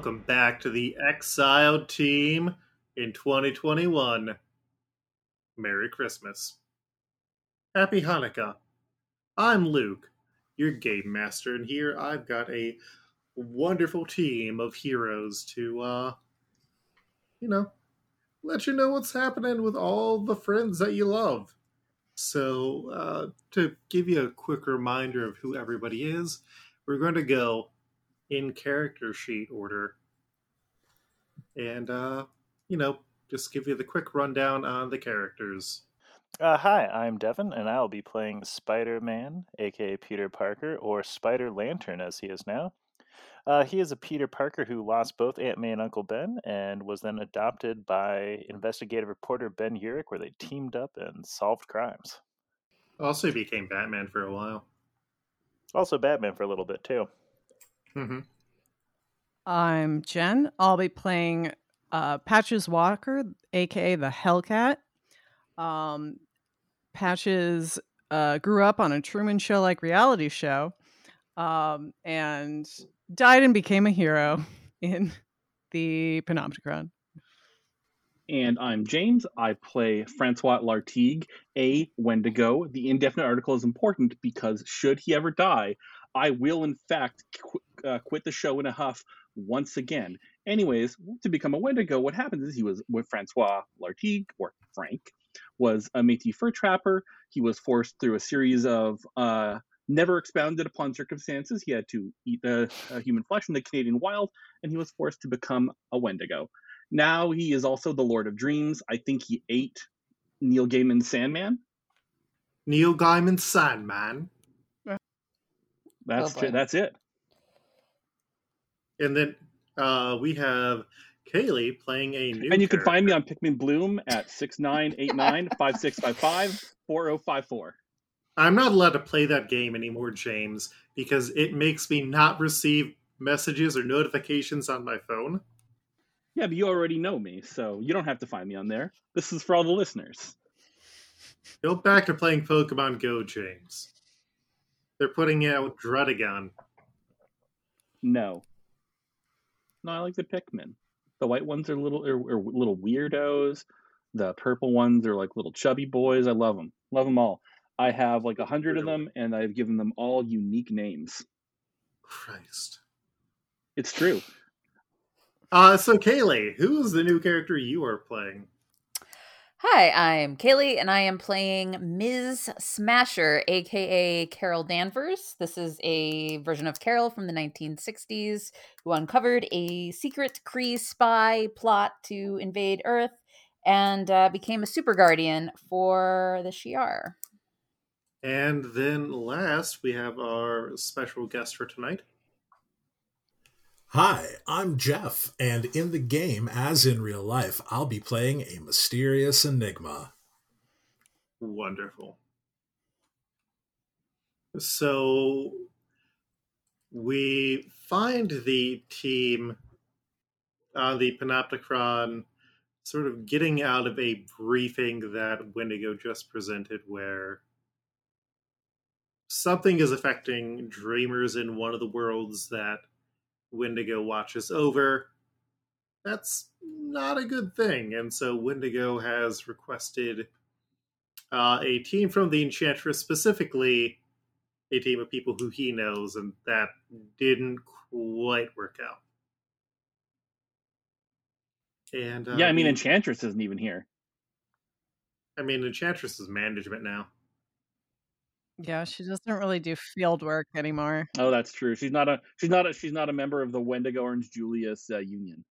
Welcome back to the Exiled Team in 2021. Merry Christmas. Happy Hanukkah. I'm Luke, your Game Master, and here I've got a wonderful team of heroes to, let you know what's happening with all the friends that you love. So, to give you a quick reminder of who everybody is, we're going to go in character sheet order. And, just give you the quick rundown on the characters. Hi, I'm Devin, and I'll be playing Spider-Man, a.k.a. Peter Parker, or Spider Lantern as he is now. He is a Peter Parker who lost both Aunt May and Uncle Ben, and was then adopted by investigative reporter Ben Urich, where they teamed up and solved crimes. Also became Batman for a while. Also Batman for a little bit, too. Mm-hmm. I'm Jen. I'll be playing Patches Walker, a.k.a. the Hellcat. Patches grew up on a Truman Show-like reality show. And died and became a hero in the Panopticon. And I'm James. I play Francois Lartigue, a Wendigo. The indefinite article is important because should he ever die, I will in fact quit the show in a huff once again. Anyways, to become a Wendigo, what happens is he was with Francois Lartigue, or Frank, was a Métis fur trapper. He was forced through a series of never expounded upon circumstances. He had to eat human flesh in the Canadian wild, and he was forced to become a Wendigo. Now he is also the Lord of Dreams. I think he ate Neil Gaiman's Sandman. Neil Gaiman's Sandman. That's it. And then we have Kaylee playing a new character. You can find me on Pikmin Bloom at 6989-5655-4054. I'm not allowed to play that game anymore, James, because it makes me not receive messages or notifications on my phone. Yeah, but you already know me, so you don't have to find me on there. This is for all the listeners. Go back to playing Pokemon Go, James. They're putting out Drudagon. No, I like the Pikmin. The white ones are little weirdos. The purple ones are like little chubby boys. I love them. Love them all. I have like 100 of them, and I've given them all unique names. Christ. It's true. So Kaylee, who is the new character you are playing? Hi, I'm Kaylee, and I am playing Ms. Smasher, a.k.a. Carol Danvers. This is a version of Carol from the 1960s, who uncovered a secret Kree spy plot to invade Earth, and became a super guardian for the Shi'ar. And then last, we have our special guest for tonight. Hi, I'm Jeff, and in the game, as in real life, I'll be playing a mysterious enigma. Wonderful. So, we find the team on the Panopticon sort of getting out of a briefing that Wendigo just presented where something is affecting dreamers in one of the worlds that Wendigo watches over. That's not a good thing. And so Wendigo has requested a team from the Enchantress, specifically a team of people who he knows, and that didn't quite work out. And Enchantress isn't even here. Enchantress is management now. Yeah, she doesn't really do field work anymore. Oh, that's true. She's not a member of the Wendigo Orange Julius union.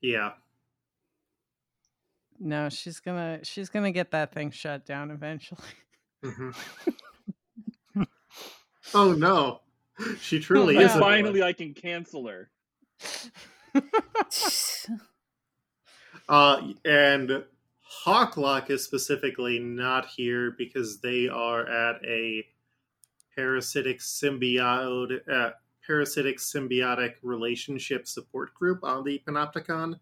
Yeah. No, she's gonna get that thing shut down eventually. Mm-hmm. Oh no, she truly is. Finally, I can cancel her. And Hawklock is specifically not here because they are at a parasitic symbiotic relationship support group on the Panopticon,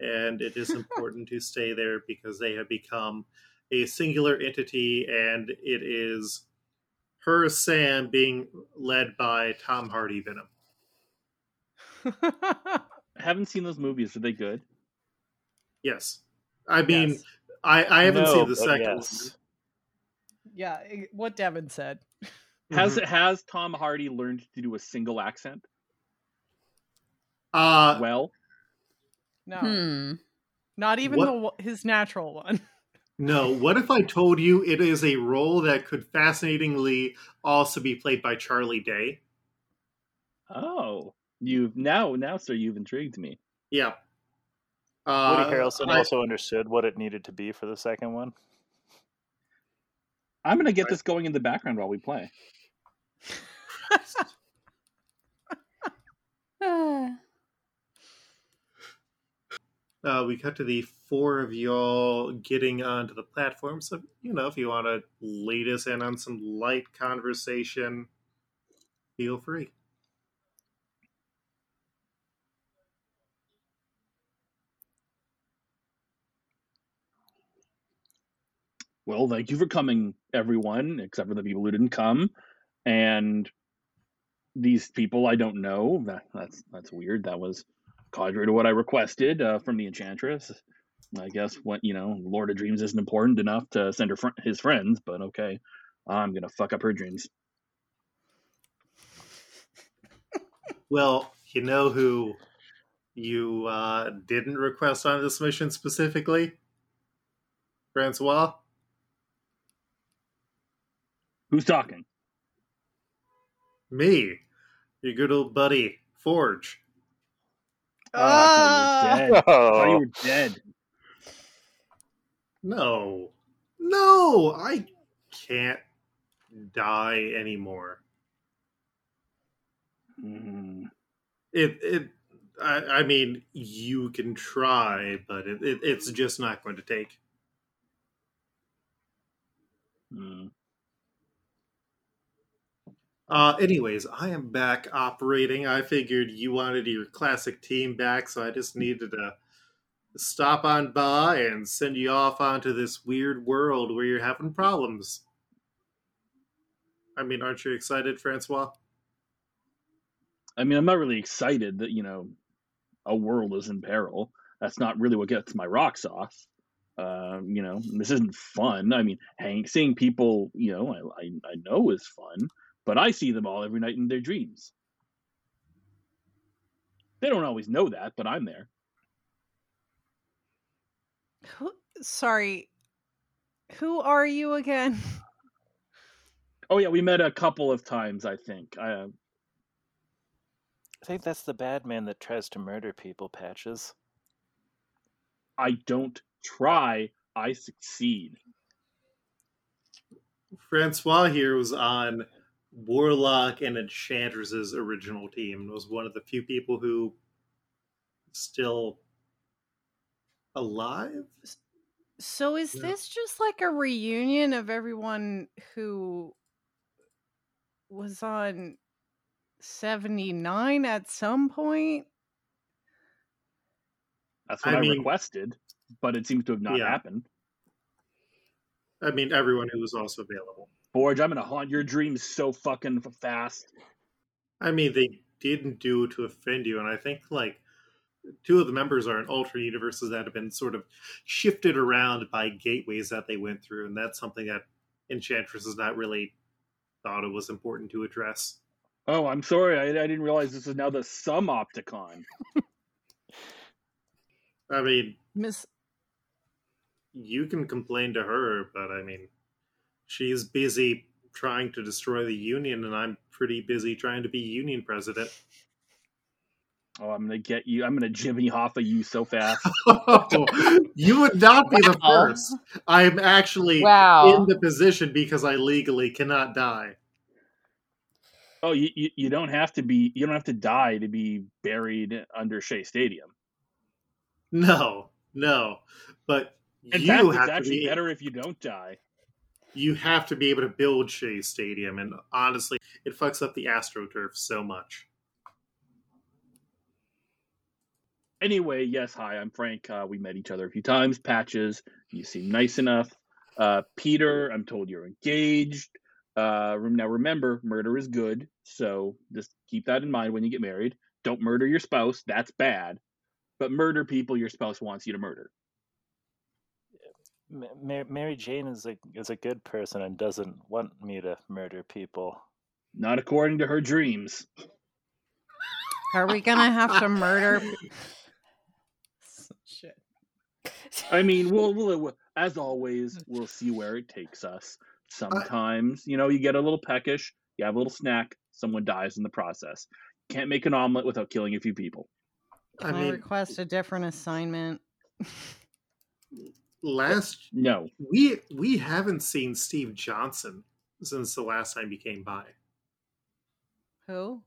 and it is important to stay there because they have become a singular entity, and it is her Sam being led by Tom Hardy Venom. haven't seen those movies. Are they good? Yes. I mean, yes. I haven't seen the second one. Yeah, what Devin said. Has Tom Hardy learned to do a single accent? No. Not even his natural one. No, what if I told you it is a role that could fascinatingly also be played by Charlie Day? Oh, you've now, sir, you've intrigued me. Yeah. Woody Harrelson also understood what it needed to be for the second one. I'm going to get this going in the background while we play. We cut to the four of y'all getting onto the platform. So, you know, if you want to lead us in on some light conversation, feel free. Well, thank you for coming, everyone, except for the people who didn't come. And these people I don't know. That's weird. That was contrary to what I requested from the Enchantress. I guess Lord of Dreams isn't important enough to send her his friends, but okay. I'm going to fuck up her dreams. Well, you know who you didn't request on this mission specifically? Francois? Who's talking? Me. Your good old buddy, Forge. Oh, I thought you were dead. No. No! I can't die anymore. I mean, you can try, but it's just not going to take. Anyways, I am back operating. I figured you wanted your classic team back, so I just needed to stop on by and send you off onto this weird world where you're having problems. I mean, aren't you excited, Francois? I mean, I'm not really excited that, a world is in peril. That's not really what gets my rocks off. This isn't fun. I mean, seeing people, I know is fun. But I see them all every night in their dreams. They don't always know that, but I'm there. Sorry. Who are you again? Oh, yeah, we met a couple of times, I think. I think that's the bad man that tries to murder people, Patches. I don't try, I succeed. Francois here was on Warlock and Enchantress's original team, was one of the few people who still alive. So is this just like a reunion of everyone who was on 79 at some point? That's what I requested, but it seems to have not happened. I mean, everyone who was also available. Forge, I'm going to haunt your dreams so fucking fast. I mean, they didn't do it to offend you, and I think, two of the members are in alternate universes that have been sort of shifted around by gateways that they went through, and that's something that Enchantress has not really thought it was important to address. Oh, I'm sorry. I didn't realize this is now the Somopticon. I mean, you can complain to her, but I mean, she's busy trying to destroy the union, and I'm pretty busy trying to be union president. Oh, I'm going to get you. I'm going to Jimmy Hoffa you so fast. You would not be the first. I'm actually in the position because I legally cannot die. Oh, you don't have to be. You don't have to die to be buried under Shea Stadium. No, but in fact, it's actually better if you don't die. You have to be able to build Shea Stadium, and honestly, it fucks up the AstroTurf so much. Anyway, yes, hi, I'm Frank. We met each other a few times. Patches, you seem nice enough. Peter, I'm told you're engaged. Now remember, murder is good, so just keep that in mind when you get married. Don't murder your spouse, that's bad. but murder people your spouse wants you to murder. Mary Jane is a good person and doesn't want me to murder people. Not according to her dreams. Are we gonna have to murder? Shit. I mean, we'll as always, we'll see where it takes us. Sometimes, you get a little peckish, you have a little snack, someone dies in the process. Can't make an omelet without killing a few people. Can I request a different assignment? We haven't seen Steve Johnson since the last time he came by. Who?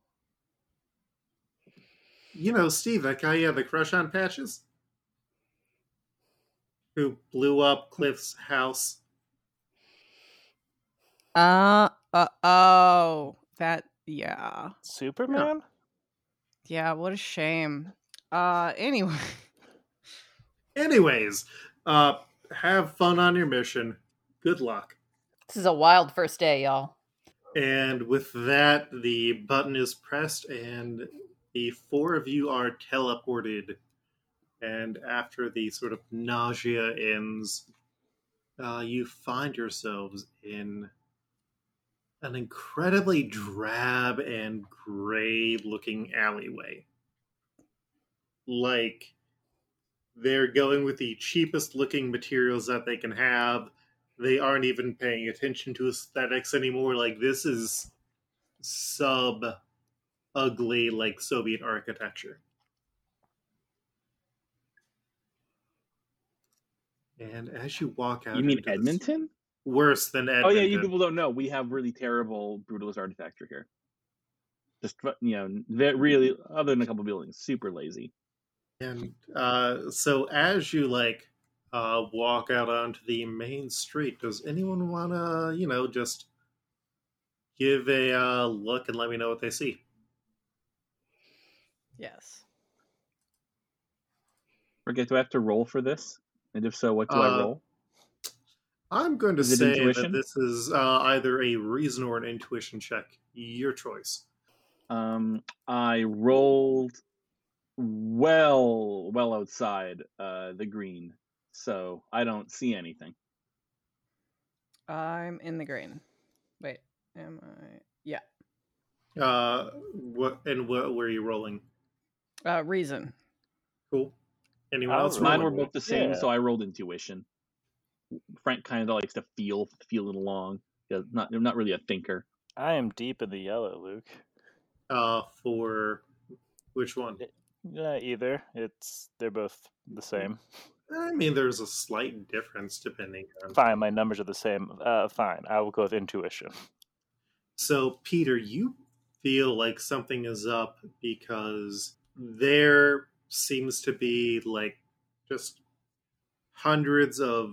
You know, Steve, that guy you had the crush on, Patches? Who blew up Cliff's house. Yeah. Superman? Yeah, what a shame. Anyways, have fun on your mission. Good luck. This is a wild first day, y'all. And with that, the button is pressed and the four of you are teleported. And after the sort of nausea ends, you find yourselves in an incredibly drab and gray-looking alleyway. Like, they're going with the cheapest-looking materials that they can have. They aren't even paying attention to aesthetics anymore. Like, this is sub-ugly, like, Soviet architecture. And as you walk out... You mean Edmonton? Worse than Edmonton. Oh, yeah, you people don't know. We have really terrible brutalist architecture here. Just, really, other than a couple buildings, super lazy. And so as you, walk out onto the main street, does anyone want to, just give a look and let me know what they see? Yes. Forget, do I have to roll for this? And if so, what do I roll? I'm going to say that this is either a reason or an intuition check. Your choice. I rolled well outside the green, so I don't see anything. I'm in the green. Wait, am I? Yeah. What were you rolling? Reason. Cool. Anyone else? Mine were both the same, so I rolled intuition. Frank kind of likes to feel it along. I'm not really a thinker. I am deep in the yellow, Luke. For which one? Either. They're both the same. I mean, there's a slight difference depending on... Fine, my numbers are the same. Fine, I will go with intuition. So, Peter, you feel like something is up because there seems to be, just hundreds of,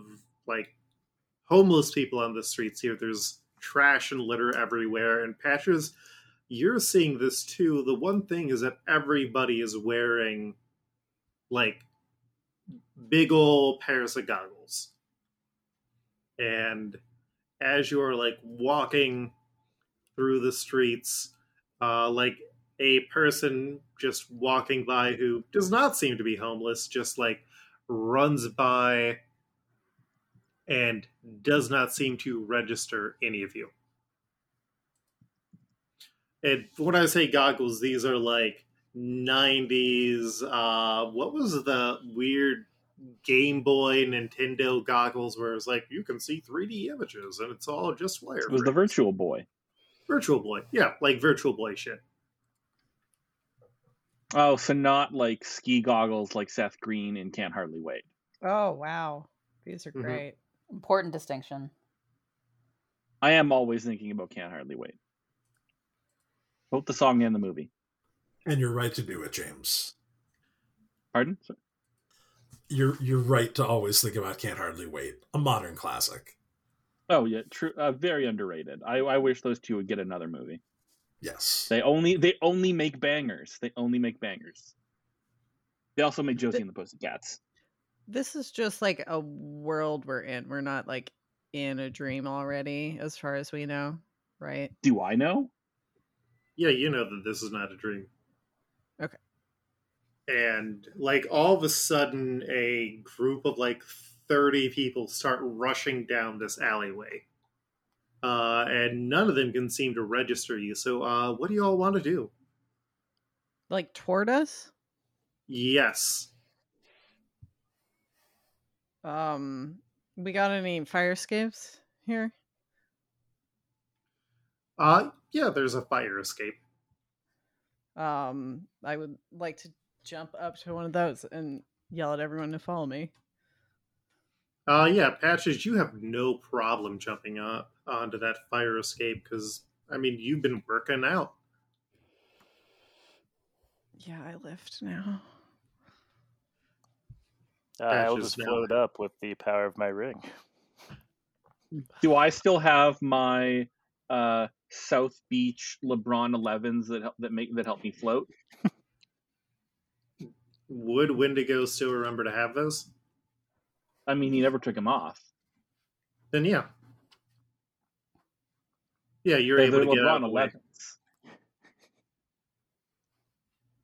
homeless people on the streets here. There's trash and litter everywhere. And Patches, you're seeing this too. The one thing is that everybody is wearing, big old pairs of goggles. And as you are, walking through the streets, a person just walking by who does not seem to be homeless, just runs by and does not seem to register any of you. And when I say goggles, these are 90s. What was the weird Game Boy Nintendo goggles where it's you can see 3D images and it's all just wire. It was the Virtual Boy. Virtual Boy. Yeah, Virtual Boy shit. Oh, so not ski goggles like Seth Green in Can't Hardly Wait. Oh, wow. These are great. Important distinction. I am always thinking about Can't Hardly Wait. Both the song and the movie. And you're right to do it, James. Pardon? Sorry. You're right to always think about Can't Hardly Wait. A modern classic. Oh, yeah. True. Very underrated. I wish those two would get another movie. Yes. They only make bangers. They only make bangers. They also make Josie and the Pussycats. This is just a world we're in. We're not in a dream already, as far as we know, right? Do I know? Yeah, you know that this is not a dream. Okay. And, like, all of a sudden, a group of, like, 30 people start rushing down this alleyway. And none of them can seem to register you. So, what do you all want to do? Like, toward us? Yes. We got any fire escapes here? Yeah, there's a fire escape. I would like to jump up to one of those and yell at everyone to follow me. Yeah, Patches, you have no problem jumping up onto that fire escape because, I mean, you've been working out. Yeah, I lift now. I'll just float up with the power of my ring. Do I still have my South Beach LeBron 11s that help me float? Would Wendigo still remember to have those? I mean, he never took them off. Then yeah. Yeah, you're able to get out of the way.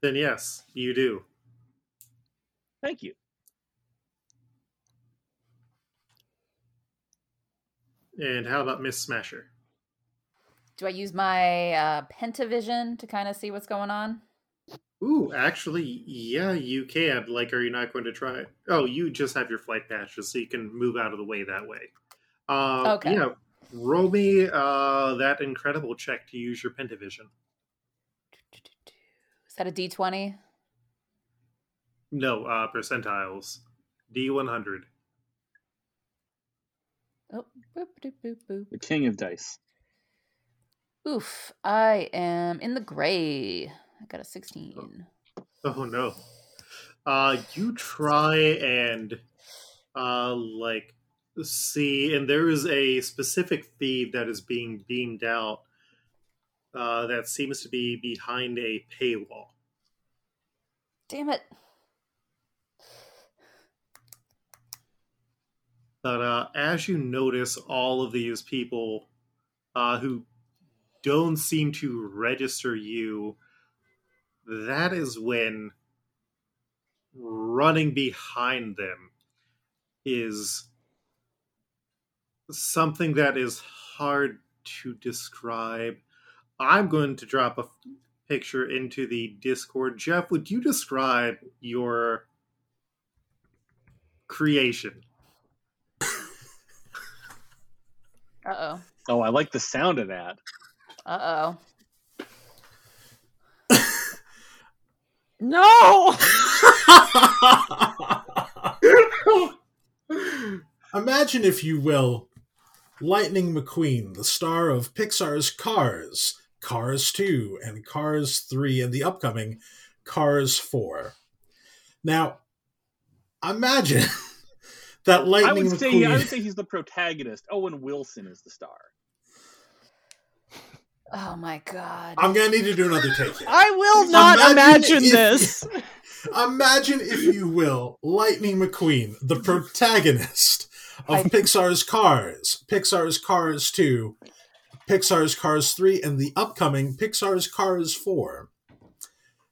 Then yes, you do. Thank you. And how about Ms. Smasher? Do I use my Pentavision to kind of see what's going on? Ooh, actually, yeah, you can. Like, are you not going to try? Oh, you just have your flight patches, so you can move out of the way that way. Okay. Yeah, roll me that incredible check to use your Pentavision. Is that a D20? No, percentiles. D100. Oh, boop, boop, boop, boop. The king of dice. Oof, I am in the gray. I got a 16. Oh no. You try and like see, and there is a specific feed that is being beamed out that seems to be behind a paywall. Damn it. But as you notice, all of these people who don't seem to register you, that is when running behind them is something that is hard to describe. I'm going to drop a picture into the Discord. Jeff, would you describe your creation? Uh-oh. Oh, I like the sound of that. Uh-oh. No! Imagine, if you will, Lightning McQueen, the star of Pixar's Cars, Cars 2, and Cars 3, and the upcoming Cars 4. Now, imagine that Lightning McQueen... I would say he's the protagonist. Owen Wilson is the star. Oh my god. I'm going to need to do another take here. I will not imagine this. Imagine, if you will, Lightning McQueen, the protagonist of Pixar's Cars 2, Pixar's Cars 3, and the upcoming Pixar's Cars 4.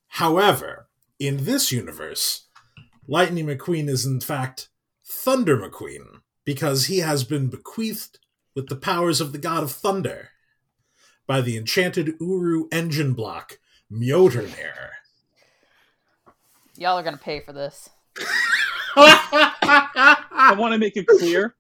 However, in this universe, Lightning McQueen is in fact Thunder McQueen, because he has been bequeathed with the powers of the God of Thunder by the enchanted Uru engine block, Mjolnir. Y'all are going to pay for this. I want to make it clear,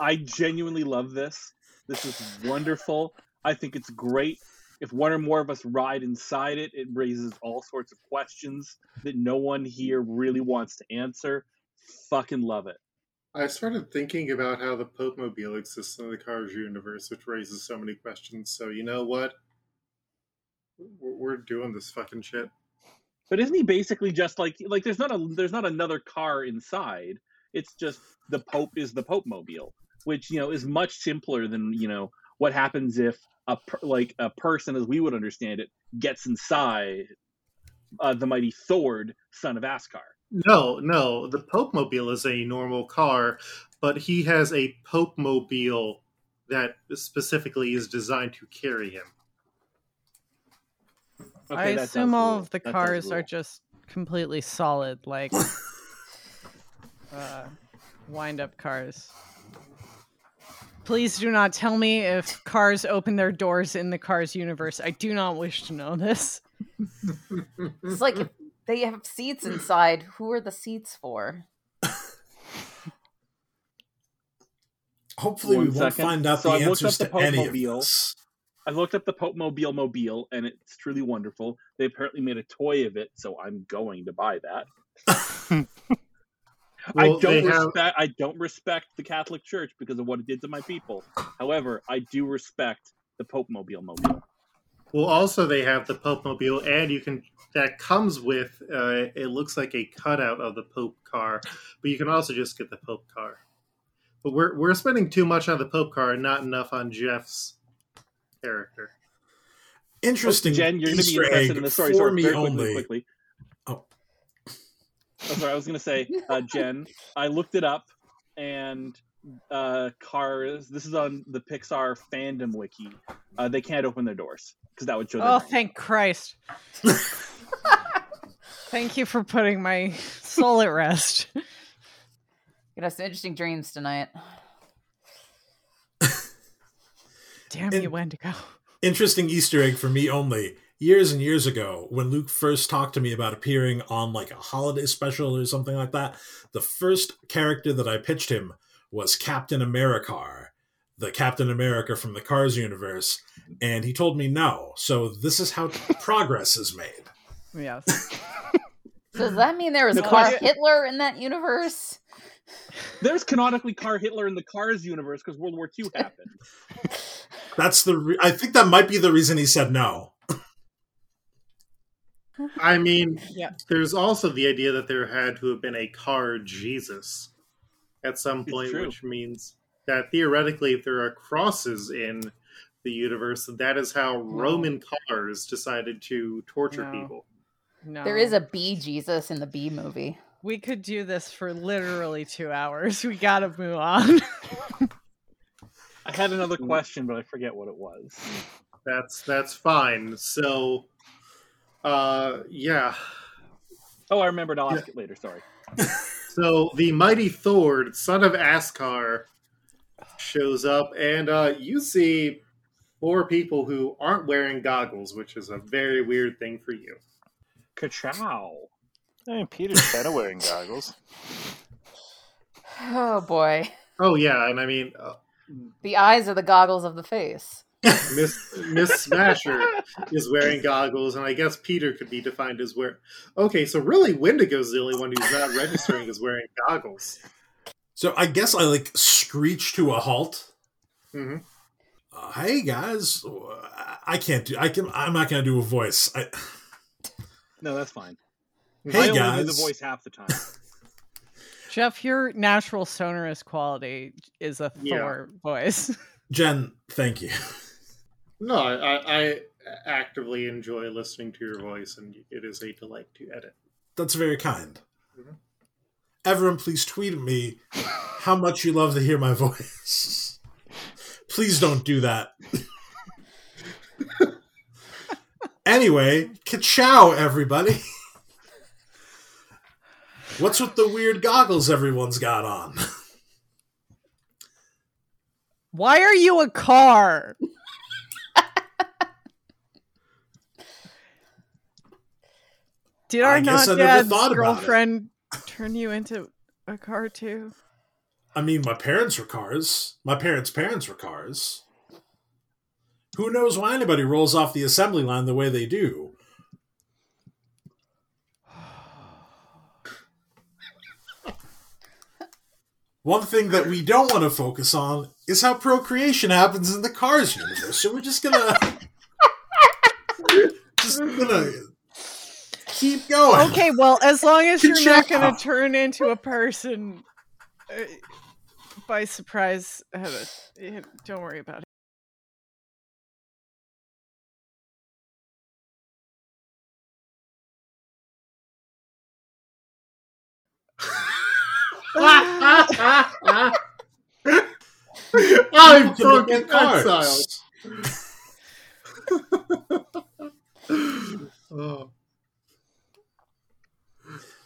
I genuinely love this. This is wonderful. I think it's great. If one or more of us ride inside it, it raises all sorts of questions that no one here really wants to answer. Fucking love it. I started thinking about how the Popemobile exists in the Cars universe, which raises so many questions. So you know what? We're doing this fucking shit. But isn't he basically just like there's not another car inside? It's just the Pope is the Popemobile, which is much simpler than what happens if a person, as we would understand it, gets inside the mighty Thord, son of Asgard. No, the Popemobile is a normal car, but he has a Popemobile that specifically is designed to carry him. Okay, I assume all of the cars are just completely solid, like wind-up cars. Please do not tell me if cars open their doors in the Cars universe. I do not wish to know this. It's like if they have seats inside, who are the seats for? Hopefully we won't find out the answers to any of this. I looked up the Popemobile mobile, and it's truly wonderful. They apparently made a toy of it, so I'm going to buy that. Well, I don't respect the Catholic Church because of what it did to my people. However, I do respect the Popemobile mobile. Well, also they have the Popemobile, and you can that comes with it looks like a cutout of the Pope car, but you can also just get the Pope car. But we're spending too much on the Pope car and not enough on Jeff's character. Interesting. Jen, you're going to be interested in the story. For me only. Quickly. Oh, sorry, I was going to say, Jen, I looked it up, and Cars, this is on the Pixar fandom wiki, they can't open their doors, because that would show them. Oh, thank Christ. Thank you for putting my soul at rest. You're going to have some interesting dreams tonight. Damn you, Wendigo. Interesting Easter egg for me only. Years and years ago, when Luke first talked to me about appearing on like a holiday special or something like that, the first character that I pitched him was Captain Americar, the Captain America from the Cars universe, and he told me no. So this is how progress is made. Yes. So does that mean there was Car Hitler in that universe? There's canonically Car Hitler in the Cars universe because World War II happened. That's the. I think that might be the reason he said no. I mean, yeah. There's also the idea that there had to have been a car Jesus at some point, which means that theoretically, if there are crosses in the universe, that is how Roman cars decided to torture people. No. There is a bee Jesus in the Bee movie. We could do this for literally 2 hours. We gotta move on. I had another question, but I forget what it was. That's fine. So... yeah. Oh, I remembered. I'll ask it later. Sorry. So the mighty Thord, son of Asgard, shows up, and you see 4 people who aren't wearing goggles, which is a very weird thing for you. Ka-chow. Hey, Peter's better wearing goggles. Oh, boy. Oh, yeah, and I mean... the eyes are the goggles of the face. Ms. Smasher is wearing goggles, and I guess Peter could be defined as wearing... Okay, so really Wendigo's the only one who's not registering as wearing goggles. So I guess I, like, screech to a halt. Mm-hmm. Hey, guys. I can't do... I'm not going to do a voice. No, that's fine. Hey, guys. I only do the voice half the time. Jeff, your natural sonorous quality is a Thor voice. Jen, thank you. No, I actively enjoy listening to your voice, and it is a delight to edit. That's very kind. Mm-hmm. Everyone, please tweet at me how much you love to hear my voice. Please don't do that. Anyway, ka-chow, everybody. What's with the weird goggles everyone's got on? Why are you a car? Did our not-dad's girlfriend turn you into a car, too? I mean, my parents were cars. My parents' parents were cars. Who knows why anybody rolls off the assembly line the way they do? One thing that we don't want to focus on is how procreation happens in the Cars universe. So we're just gonna keep going. Okay, well, as long as you're not gonna turn into a person by surprise, don't worry about it. I'm fucking exiled. Oh.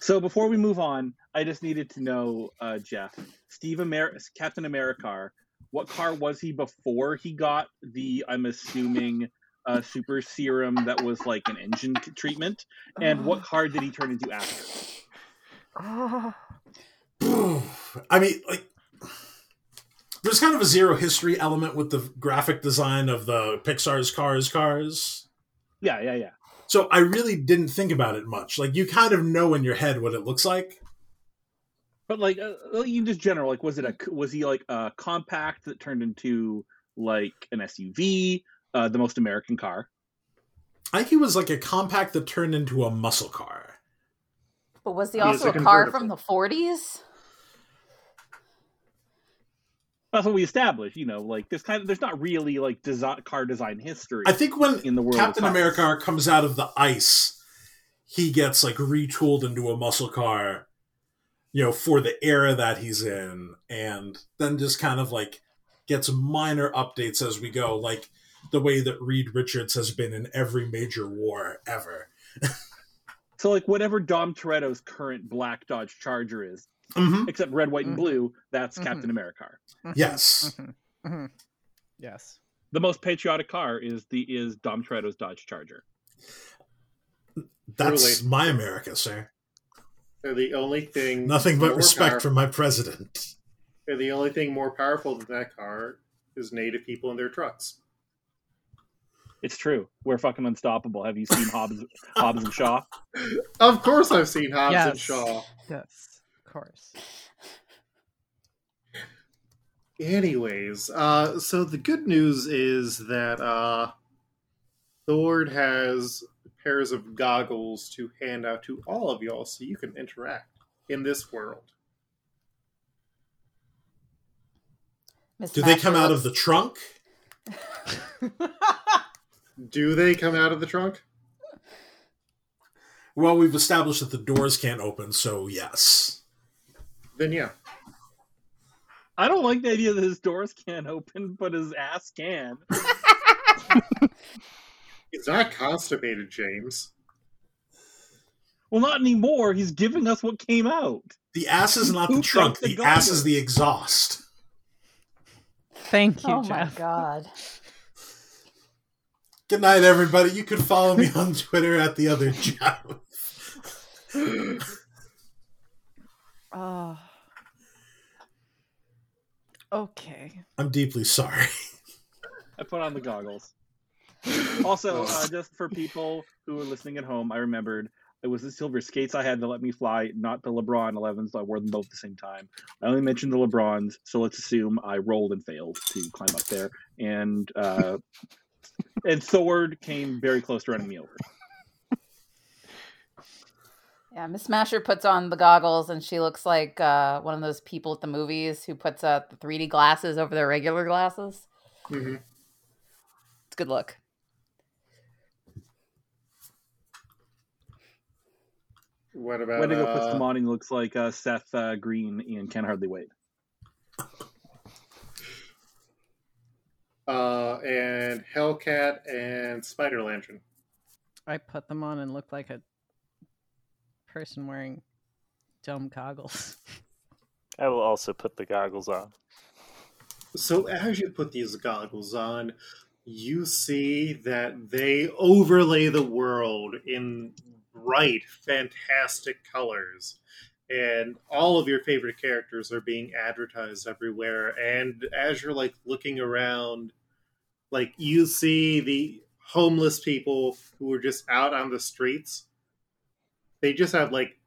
So before we move on, I just needed to know, Jeff, Captain AmeriCar, what car was he before he got the, I'm assuming, super serum that was like an engine treatment? And what car did he turn into after? I mean, like, there's kind of a zero history element with the graphic design of the Pixar's Cars. Yeah. So I really didn't think about it much. Like, you kind of know in your head what it looks like. But, like, you just general, like, was he, like, a compact that turned into, like, an SUV, the most American car? I think he was, like, a compact that turned into a muscle car. But was he also a car from the 40s? That's what we established, you know, like there's not really like car design history. I think when in the world Captain America comes out of the ice, he gets like retooled into a muscle car, you know, for the era that he's in, and then just kind of like gets minor updates as we go, like the way that Reed Richards has been in every major war ever. So like whatever Dom Toretto's current black Dodge Charger is, mm-hmm. except red, white, and blue, that's mm-hmm. Captain America. Yes. Mm-hmm. Mm-hmm. Yes. The most patriotic car is Dom Toretto's Dodge Charger. That's really my America, sir. They're the only thing... Nothing but respect for my president. They're the only thing more powerful than that car is native people in their trucks. It's true. We're fucking unstoppable. Have you seen Hobbs and Shaw? Of course I've seen Hobbs and Shaw. Yes. Course. Anyways, so the good news is that Thord has pairs of goggles to hand out to all of y'all so you can interact in this world. Do they come out of the trunk? Do they come out of the trunk? Well, we've established that the doors can't open, so yes. Then yeah. I don't like the idea that his doors can't open, but his ass can. He's not constipated, James. Well, not anymore. He's giving us what came out. The ass is not the trunk. The ass is the exhaust. Thank you, Jeff. Oh my God. Good night, everybody. You can follow me on Twitter at the other Jeff. Okay. I'm deeply sorry. I put on the goggles. Also, just for people who are listening at home, I remembered it was the silver skates I had that let me fly, not the LeBron 11s. So I wore them both at the same time. I only mentioned the LeBrons, so let's assume I rolled and failed to climb up there. And and Thord came very close to running me over. Yeah, Ms. Smasher puts on the goggles and she looks like one of those people at the movies who puts the 3D glasses over their regular glasses. Mm-hmm. It's a good look. What about Wendigo puts them on and looks like Seth Green in Can't Hardly Wait. And Hellcat and Spider Lantern. I put them on and look like a person wearing dumb goggles. I will also put the goggles on. So as you put these goggles on, you see that they overlay the world in bright, fantastic colors. And all of your favorite characters are being advertised everywhere. And as you're like looking around, like you see the homeless people who are just out on the streets. They just have, like,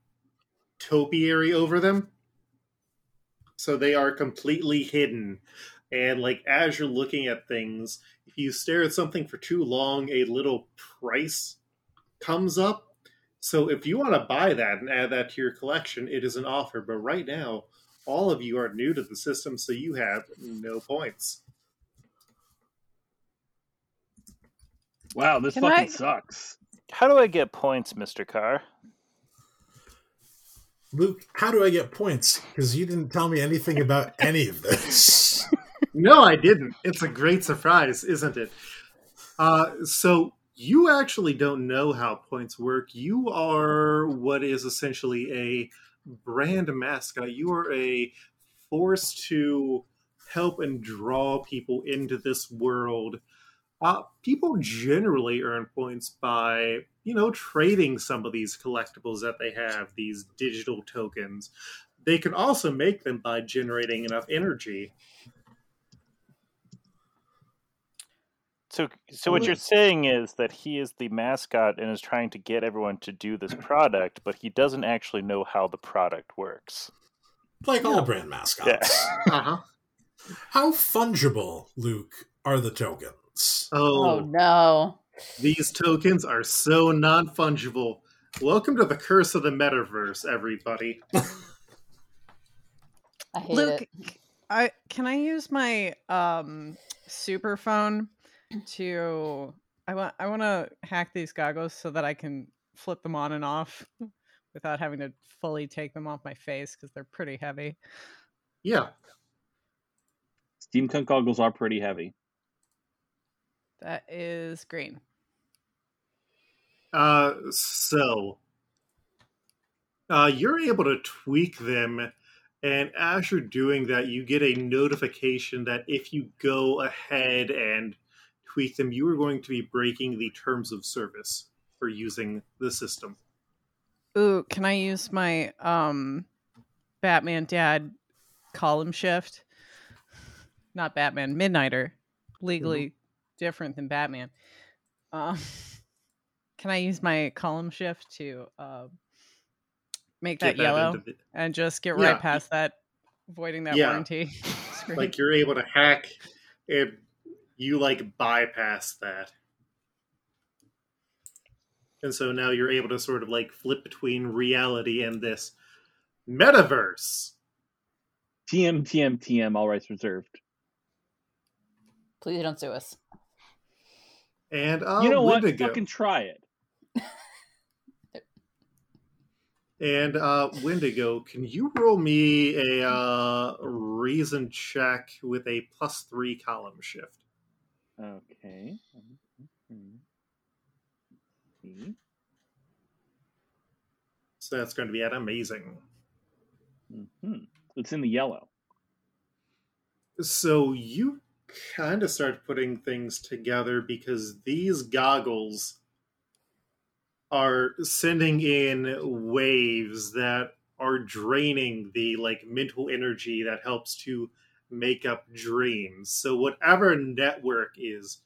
topiary over them. So they are completely hidden. And, like, as you're looking at things, if you stare at something for too long, a little price comes up. So if you want to buy that and add that to your collection, it is an offer. But right now, all of you are new to the system, so you have no points. Wow, this fucking sucks. How do I get points, Mr. Carr? Luke, how do I get points? Because you didn't tell me anything about any of this. No, I didn't. It's a great surprise, isn't it? So You actually don't know how points work. You are what is essentially a brand mascot. You are a force to help and draw people into this world. People generally earn points by, you know, trading some of these collectibles that they have, these digital tokens. They can also make them by generating enough energy. So what you're saying is that he is the mascot and is trying to get everyone to do this product, but he doesn't actually know how the product works. Like all brand mascots. Yeah. Uh-huh. How fungible, Luke, are the tokens? Oh no. These tokens are so non-fungible. Welcome to the curse of the metaverse, everybody. I hate Luke, it. Can I use my super phone? I want to hack these goggles so that I can flip them on and off without having to fully take them off my face because they're pretty heavy. Yeah, steampunk goggles are pretty heavy. That is green. So you're able to tweak them. And as you're doing that, you get a notification that if you go ahead and tweak them, you are going to be breaking the terms of service for using the system. Ooh, can I use my Batman Dad column shift? Not Batman, Midnighter. Legally different than Batman. Can I use my column shift to... make that yellow and just get right past that, voiding that warranty. Like you're able to hack it, you like bypass that. And so now you're able to sort of like flip between reality and this metaverse. TM, all rights reserved. Please don't sue us. And you know what? Fucking try it. And Wendigo, can you roll me a reason check with a +3 column shift? Okay. Mm-hmm. So that's going to be at amazing. Mm-hmm. It's in the yellow. So you kind of start putting things together because these goggles are sending in waves that are draining the like mental energy that helps to make up dreams. So whatever network is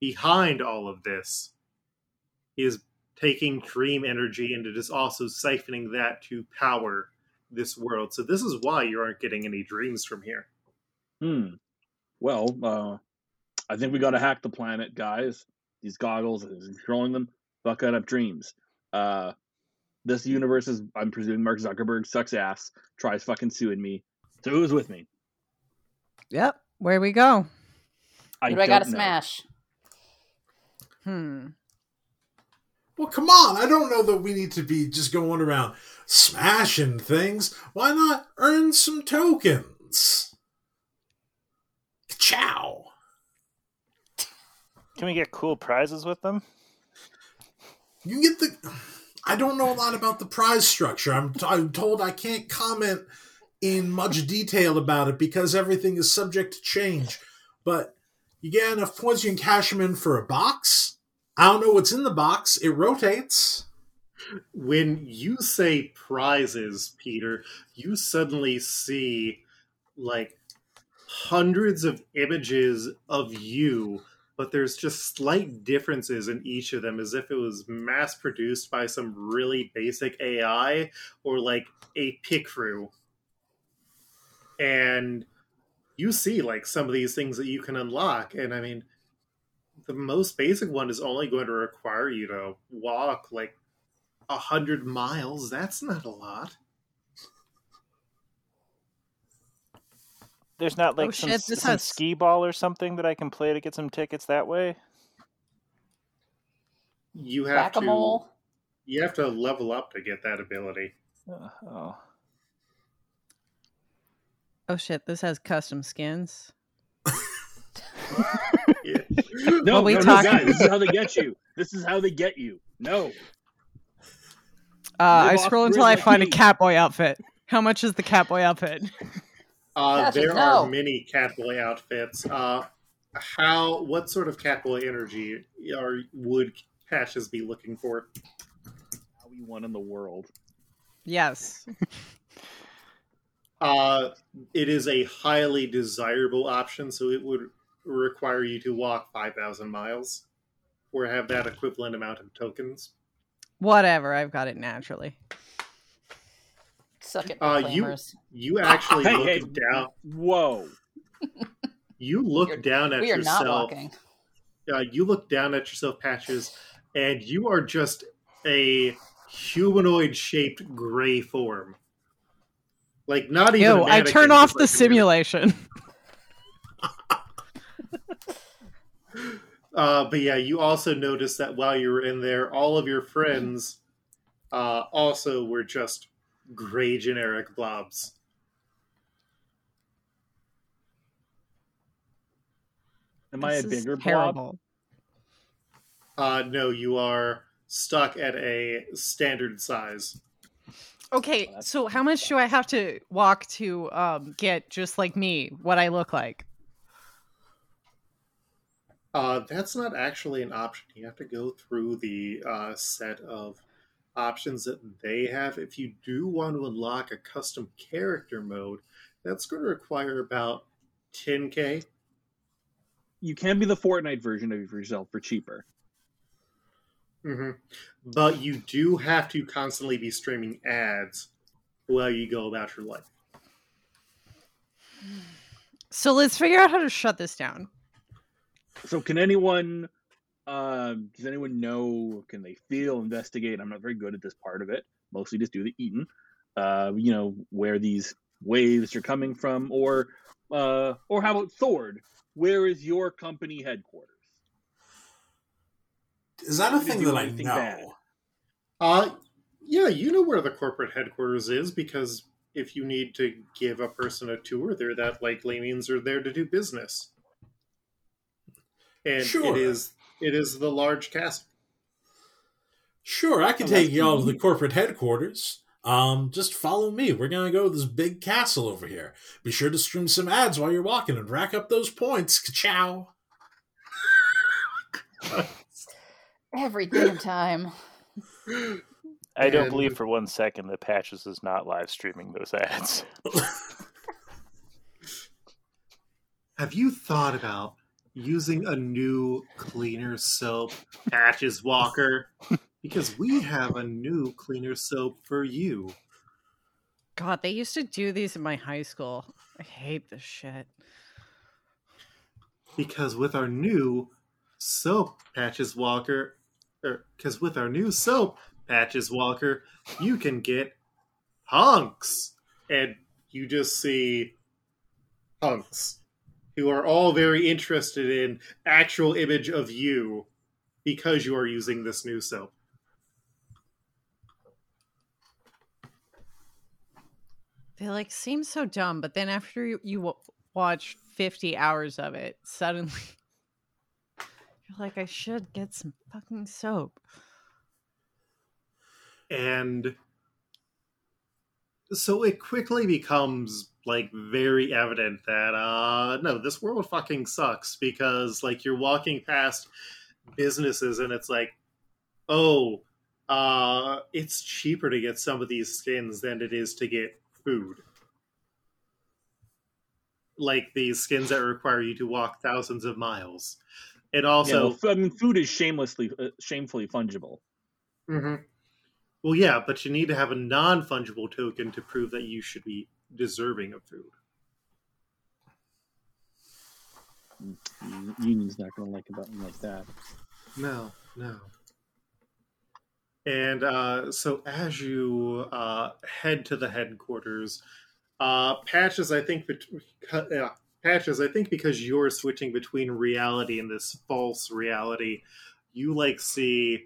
behind all of this is taking dream energy and it is also siphoning that to power this world. So this is why you aren't getting any dreams from here. Well, I think we got to hack the planet, guys. These goggles is controlling them. Fuck up dreams. This universe is, I'm presuming, Mark Zuckerberg sucks ass, tries fucking suing me. So who's with me? Yep. Where we go? I gotta smash. Well, come on. I don't know that we need to be just going around smashing things. Why not earn some tokens? Ciao. Can we get cool prizes with them? You get the... I don't know a lot about the prize structure. I'm told I can't comment in much detail about it because everything is subject to change. But you get enough points, you can cash them in for a box. I don't know what's in the box. It rotates. When you say prizes, Peter, you suddenly see, like, hundreds of images of you, but there's just slight differences in each of them as if it was mass-produced by some really basic AI or, like, a pick-through. And you see, like, some of these things that you can unlock. And, I mean, the most basic one is only going to require you to walk, like, 100 miles. That's not a lot. There's not like some skee ball or something that I can play to get some tickets that way? You have to level up to get that ability. Oh shit, this has custom skins? Yeah. No, guys, this is how they get you. This is how they get you. No. I scroll until I find a Catboy outfit. How much is the Catboy outfit? There are many Catboy outfits. What sort of Catboy energy would Patches be looking for? How we won in the world. Yes. It is a highly desirable option, so it would require you to walk 5,000 miles or have that equivalent amount of tokens. Whatever, I've got it naturally. Suck it, you actually look down. Whoa. You look down at yourself. We are not walking. You look down at yourself, Patches, and you are just a humanoid-shaped gray form. Like, not even... No, I turn off the simulation. But yeah, you also noticed that while you were in there, all of your friends also were just gray generic blobs. Am I a bigger blob? No, you are stuck at a standard size. Okay, so how much do I have to walk to get, just like me, what I look like? That's not actually an option. You have to go through the set of options that they have. If you do want to unlock a custom character mode, that's going to require about 10k. You can be the Fortnite version of yourself for cheaper. Mm-hmm. But you do have to constantly be streaming ads while you go about your life. So let's figure out how to shut this down. So can anyone, does anyone know, can they feel, investigate? I'm not very good at this part of it. Mostly just do the eating. You know, where these waves are coming from. Or how about Thord? Where is your company headquarters? Is that a thing that I know? Bad? Yeah, you know where the corporate headquarters is, because if you need to give a person a tour, they're that likely means they're there to do business. And sure. It is the large castle. Sure, I can take y'all to the corporate headquarters. Just follow me. We're going to go to this big castle over here. Be sure to stream some ads while you're walking and rack up those points. Ka-chow. Every damn time. I don't believe for one second that Patches is not live streaming those ads. Have you thought about using a new cleaner soap, Patches Walker? Because we have a new cleaner soap for you. God, they used to do these in my high school. I hate this shit. Because with our new soap, Patches Walker, you can get hunks. And you just see hunks who are all very interested in actual image of you because you are using this new soap. They, like, seem so dumb, but then after you watch 50 hours of it, suddenly you're like, I should get some fucking soap. And so it quickly becomes, like, very evident that, no, this world fucking sucks, because, like, you're walking past businesses and it's like, oh, it's cheaper to get some of these skins than it is to get food. Like these skins that require you to walk thousands of miles. It also... Yeah, well, food is shamefully fungible. Mm-hmm. Well, yeah, but you need to have a non-fungible token to prove that you should be deserving of food. Union's not going to like a button like that. No. And so as you head to the headquarters, Patches, I think because you're switching between reality and this false reality, you like see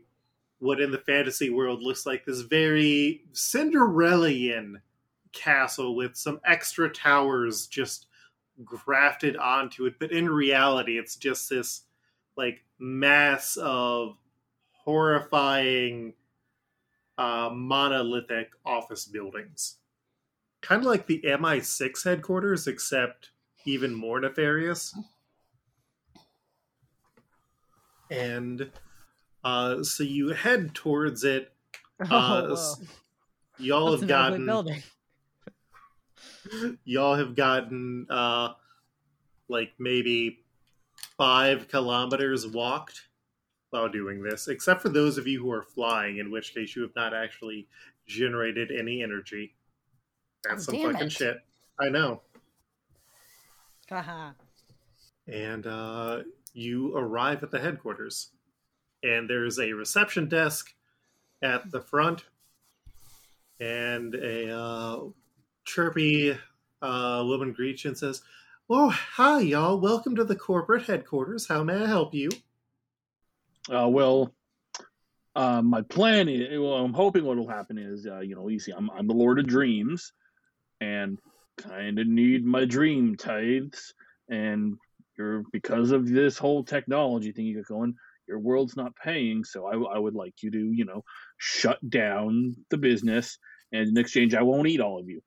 what in the fantasy world looks like this very Cinderellian castle with some extra towers just grafted onto it. But in reality, it's just this like mass of horrifying monolithic office buildings. Kind of like the MI6 headquarters, except even more nefarious. And so you head towards it. Y'all have gotten... Y'all have gotten, like, maybe 5 kilometers walked while doing this, except for those of you who are flying, in which case you have not actually generated any energy. That's some fucking shit. I know. Haha. And you arrive at the headquarters, and there's a reception desk at the front, and a... chirpy woman greets you and says, "Oh, hi, y'all. Welcome to the corporate headquarters. How may I help you?" My plan is, I'm hoping what will happen is, you see, I'm the Lord of Dreams and kind of need my dream tithes. And because of this whole technology thing you got going, your world's not paying. So I would like you to, shut down the business. And in exchange, I won't eat all of you.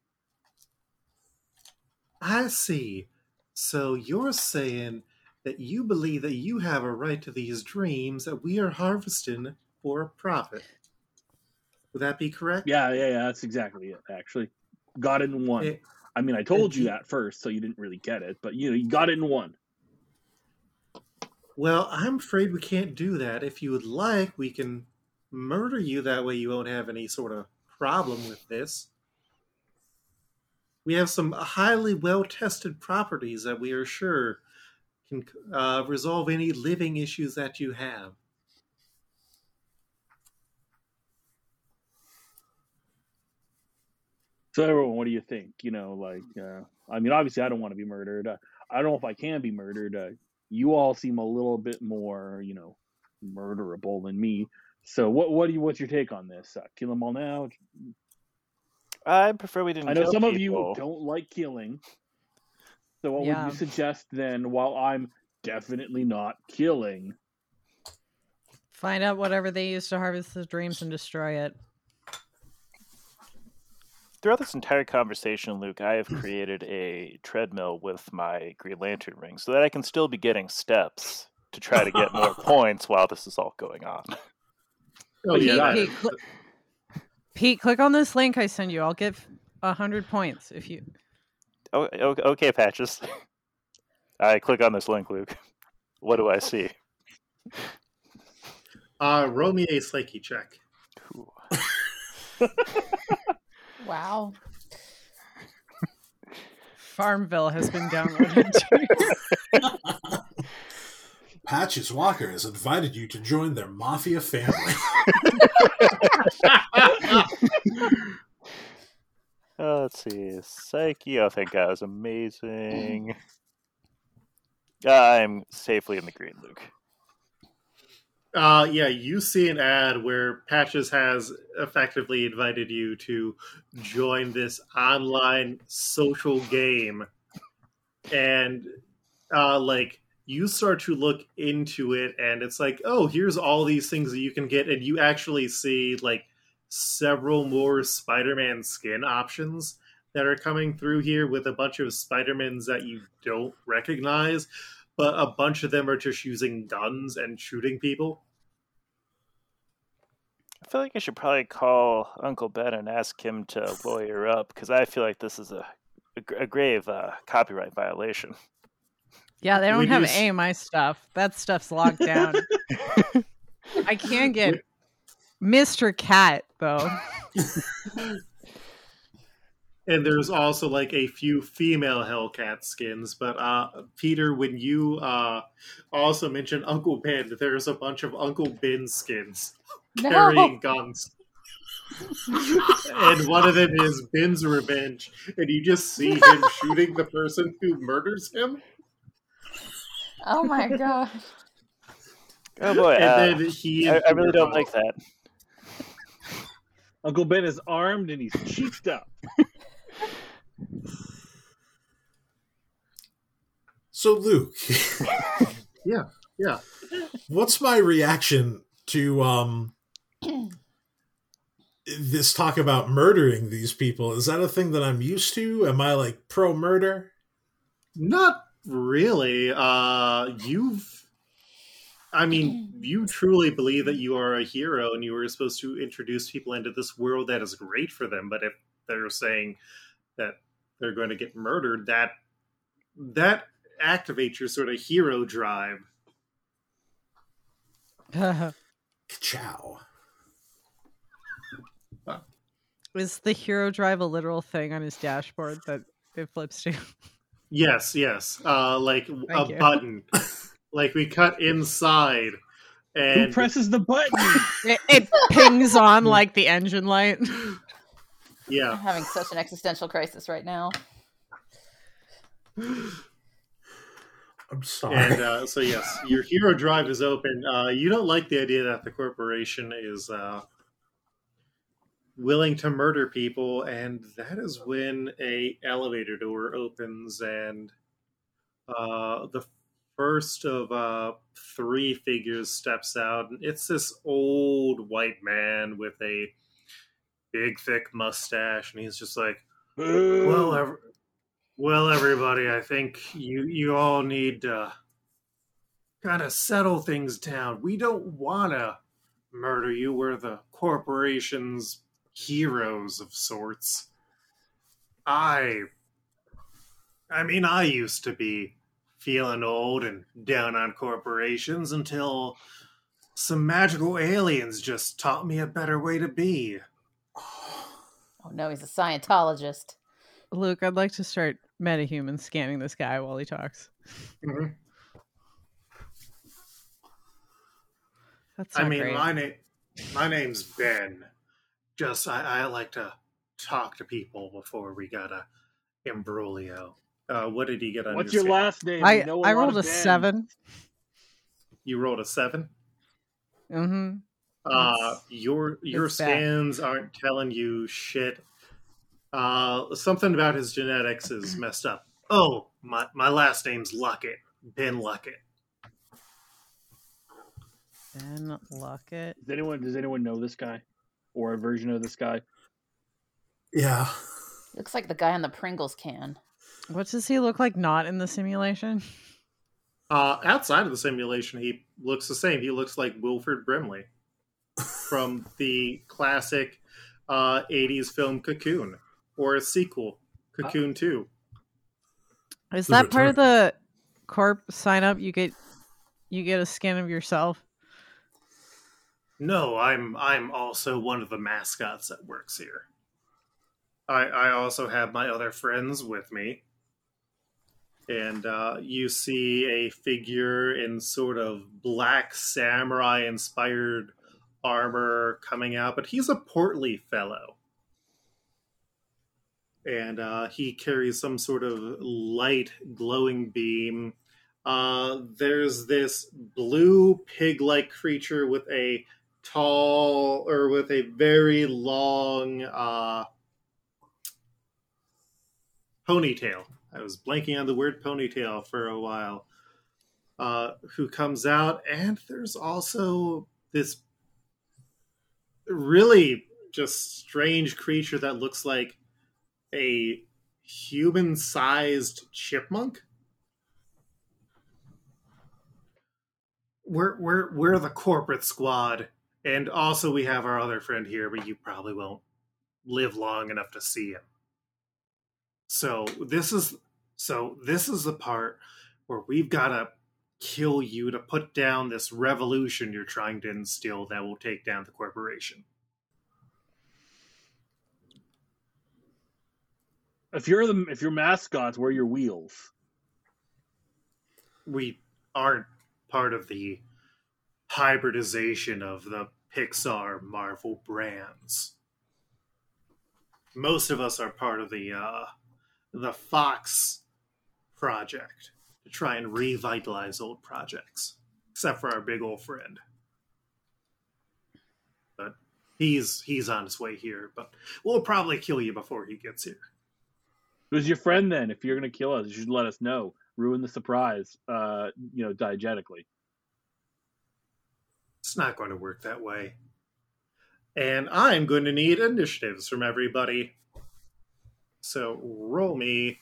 I see. So you're saying that you believe that you have a right to these dreams that we are harvesting for a profit. Would that be correct? Yeah. That's exactly it, actually. Got it in one. I told you that first, so you didn't really get it. But, you got it in one. Well, I'm afraid we can't do that. If you would like, we can murder you. That way you won't have any sort of problem with this. We have some highly well-tested properties that we are sure can resolve any living issues that you have. So everyone, what do you think? Obviously I don't want to be murdered. I don't know if I can be murdered. You all seem a little bit more, murderable than me. So what's your take on this? Kill them all now? I prefer we didn't kill people. I know some of you don't like killing. So what would you suggest then, while I'm definitely not killing? Find out whatever they use to harvest the dreams and destroy it. Throughout this entire conversation, Luke, I have created a treadmill with my Green Lantern ring so that I can still be getting steps to try to get more points while this is all going on. Oh, Pete, click on this link I send you. I'll give 100 points if you... Oh, okay, Patches. I click on this link, Luke. What do I see? Roll me a psyche check. Cool. Wow. Farmville has been downloaded. Patches Walker has invited you to join their mafia family. Let's see. Psyche, I think I was amazing. I'm safely in the green, Luke. You see an ad where Patches has effectively invited you to join this online social game. And, you start to look into it, and it's like, oh, here's all these things that you can get, and you actually see, several more Spider-Man skin options that are coming through here with a bunch of Spider-Mans that you don't recognize, but a bunch of them are just using guns and shooting people. I feel like I should probably call Uncle Ben and ask him to lawyer up, because I feel like this is a grave copyright violation. Yeah, they don't have AMI stuff. That stuff's locked down. I can get Mr. Cat, though. And there's also, a few female Hellcat skins. But, Peter, when you also mentioned Uncle Ben, there's a bunch of Uncle Ben skins carrying guns. And one of them is Ben's Revenge. And you just see him shooting the person who murders him. Oh my god! Oh boy! And then I really don't like that. Uncle Ben is armed and he's cheeked up. So Luke, yeah. What's my reaction to this talk about murdering these people. Is that a thing that I'm used to? Am I like pro murder? Not really. You truly believe that you are a hero and you were supposed to introduce people into this world that is great for them. But if they're saying that they're going to get murdered, that activates your sort of hero drive. Ka-chow. Is the hero drive a literal thing on his dashboard that it flips to? Yes. Button. Like, we cut inside. And who presses the button? It pings on, like, the engine light. Yeah. I'm having such an existential crisis right now. I'm sorry. And so, yes, your hero drive is open. You don't like the idea that the corporation is willing to murder people, and that is when a elevator door opens, and the first of three figures steps out, and it's this old white man with a big, thick mustache, and he's just like, well, everybody, I think you all need to kind of settle things down. We don't want to murder you. We're the corporation's heroes of sorts. I used to be feeling old and down on corporations until some magical aliens just taught me a better way to be. Oh no, he's a Scientologist. Luke, I'd like to start metahuman scanning this guy while he talks. Mm-hmm. That's not great. My name's Ben. Just, I like to talk to people before we got a imbroglio. What did he get on? What's your last name? I rolled a 7. You rolled a 7? Mm-hmm. Your scans aren't telling you shit. Something about his genetics is messed up. Oh, my last name's Luckett. Ben Luckett. Ben Luckett. Does anyone know this guy? Or a version of this guy? Yeah. Looks like the guy on the Pringles can. What does he look like not in the simulation? Outside of the simulation, he looks the same. He looks like Wilford Brimley from the classic 80s film Cocoon, or a sequel, Cocoon 2. Is that part of the corp sign up? You get a skin of yourself? No, I'm also one of the mascots that works here. I also have my other friends with me. And you see a figure in sort of black samurai-inspired armor coming out, but he's a portly fellow. And he carries some sort of light glowing beam. There's this blue pig-like creature with a very long ponytail. I was blanking on the word ponytail for a while. Who comes out, and there's also this really just strange creature that looks like a human-sized chipmunk. We're the corporate squad, and also we have our other friend here, but you probably won't live long enough to see him. So this is the part where we've got to kill you to put down this revolution you're trying to instill that will take down the corporation. If you're mascots, we're your wheels. We aren't part of the hybridization of the Pixar Marvel brands. Most of us are part of the Fox project to try and revitalize old projects, except for our big old friend. But he's on his way here, but we'll probably kill you before he gets here. Who's your friend then? If you're going to kill us, you should let us know. Ruin the surprise, diegetically. It's not going to work that way. And I'm going to need initiatives from everybody. So roll me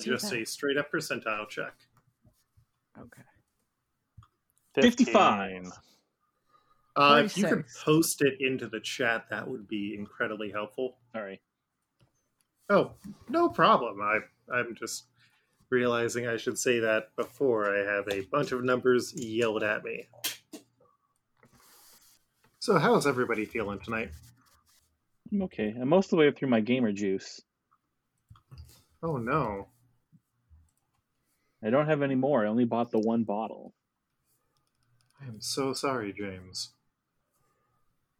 just a straight up percentile check. Okay. 55. If you could post it into the chat, that would be incredibly helpful. Sorry. Oh, no problem. I'm just realizing I should say that before I have a bunch of numbers yelled at me. So how's everybody feeling tonight? I'm okay. I'm most of the way through my gamer juice. Oh, no. I don't have any more. I only bought the one bottle. I am so sorry, James.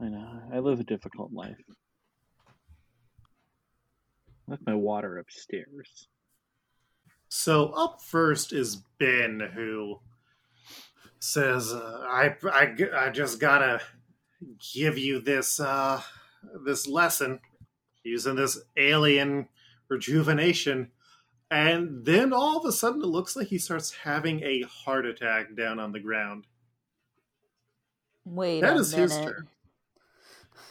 I know. I live a difficult life. I left my water upstairs. So up first is Ben, who says, I just gotta give you this this lesson using this alien rejuvenation, and then all of a sudden it looks like he starts having a heart attack down on the ground. Wait, that is his turn.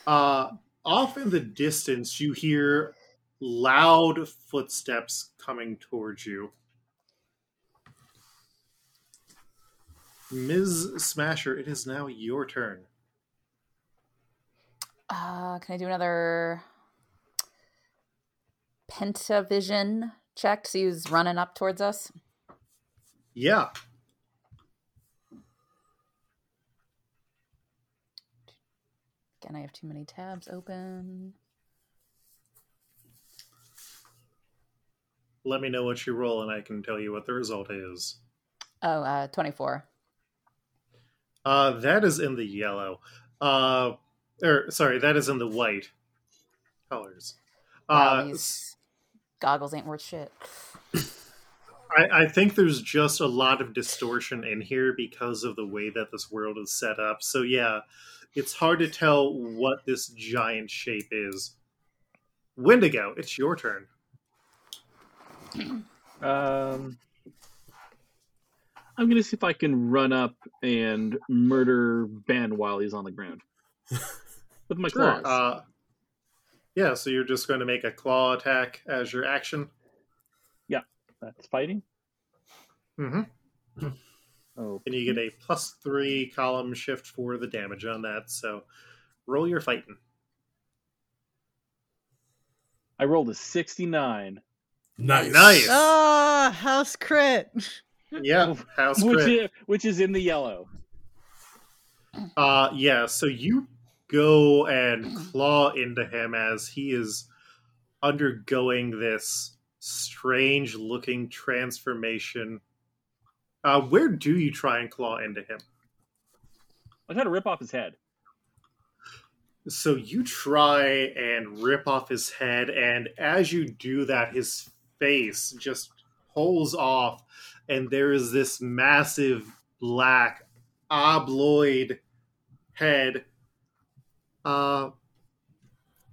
Off in the distance, you hear loud footsteps coming towards you. Ms. Smasher, it is now your turn. Can I do another Pentavision check to see who's running up towards us? Yeah. Again, I have too many tabs open. Let me know what you roll and I can tell you what the result is. Oh, 24. That is in the yellow. That is in the white colors. Wow, these goggles ain't worth shit. I think there's just a lot of distortion in here because of the way that this world is set up. So yeah, it's hard to tell what this giant shape is. Wendigo, it's your turn. I'm going to see if I can run up and murder Ben while he's on the ground. With my claws. Yeah, so you're just going to make a claw attack as your action? Yeah, that's fighting. Mm-hmm. Oh. And you get a +3 column shift for the damage on that, so roll your fighting. I rolled a 69. Nice. House crit. Yeah, house crit. Which is in the yellow. Yeah, so you go and claw into him as he is undergoing this strange looking transformation. Where do you try and claw into him? I try to rip off his head. So you try and rip off his head, and as you do that, his face just pulls off, and there is this massive black obloid head.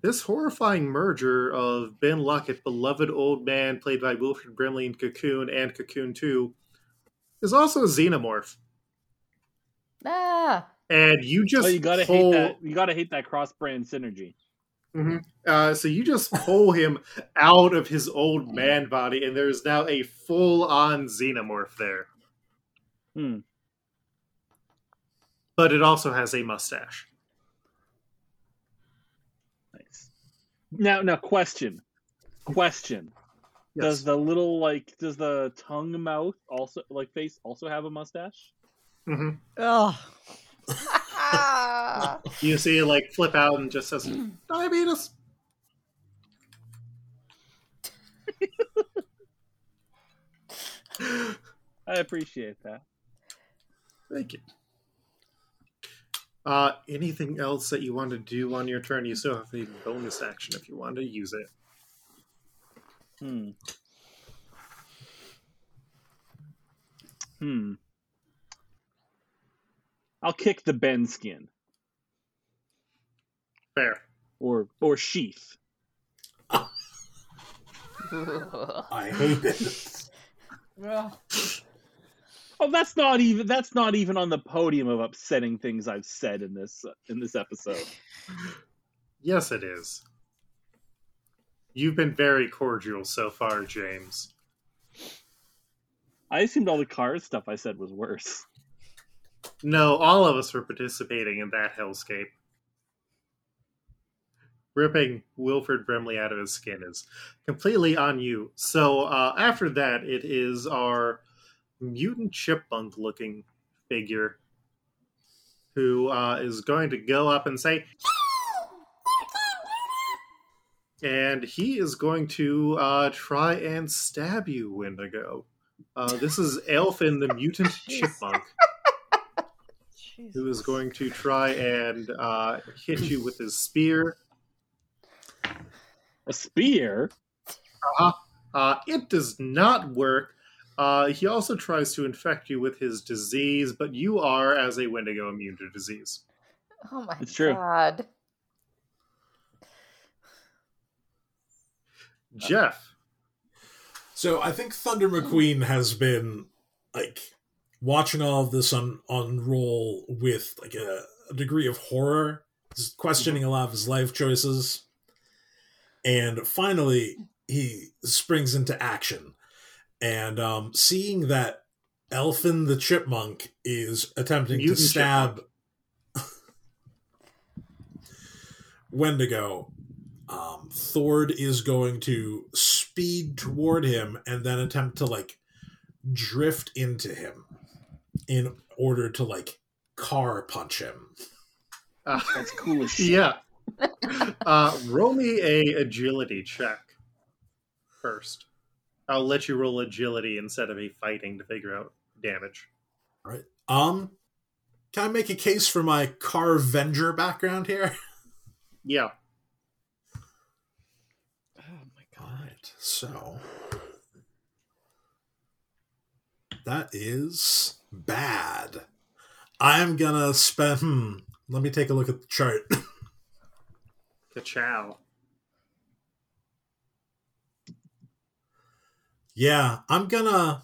This horrifying merger of Ben Luckett, beloved old man, played by Wilfred Brimley in Cocoon and Cocoon 2, is also a xenomorph. Ah! And you just you gotta hate that cross-brand synergy. Mm-hmm. So you just pull him out of his old man body, and there's now a full-on xenomorph there. Hmm. But it also has a mustache. Nice. Now, question. Yes. Does the tongue mouth also, like, face also have a mustache? Mm-hmm. Oh. You see it, like, flip out and just says, diabetes! I appreciate that. Thank you. Anything else that you want to do on your turn? You still have a bonus action if you want to use it. I'll kick the Ben skin. Fair. Or sheath. I hate it. Oh, that's not even on the podium of upsetting things I've said in this episode. Yes, it is. You've been very cordial so far, James. I assumed all the cars stuff I said was worse. No, all of us were participating in that hellscape. Ripping Wilford Brimley out of his skin is completely on you. So after that, it is our mutant chipmunk-looking figure who is going to go up and say, and he is going to try and stab you, Wendigo. This is Elfin, the mutant chipmunk, who is going to try and hit you with his spear. A spear? It does not work. He also tries to infect you with his disease, but you are, as a Wendigo, immune to disease. Oh my God. Jeff. So I think Thunder McQueen has been, like, watching all of this unroll with, like, a degree of horror. He's questioning a lot of his life choices. And finally, he springs into action. And seeing that Elfin the Chipmunk is attempting to stab Wendigo, Thord is going to speed toward him and then attempt to, like, drift into him in order to, like, car punch him. That's cool as shit. Yeah. Roll me a agility check first. I'll let you roll agility instead of a fighting to figure out damage. All right. Can I make a case for my Carvenger background here? Yeah. Oh my God. All right, so that is bad. I'm gonna spend. Let me take a look at the chart. Ka-chow. Yeah, I'm gonna,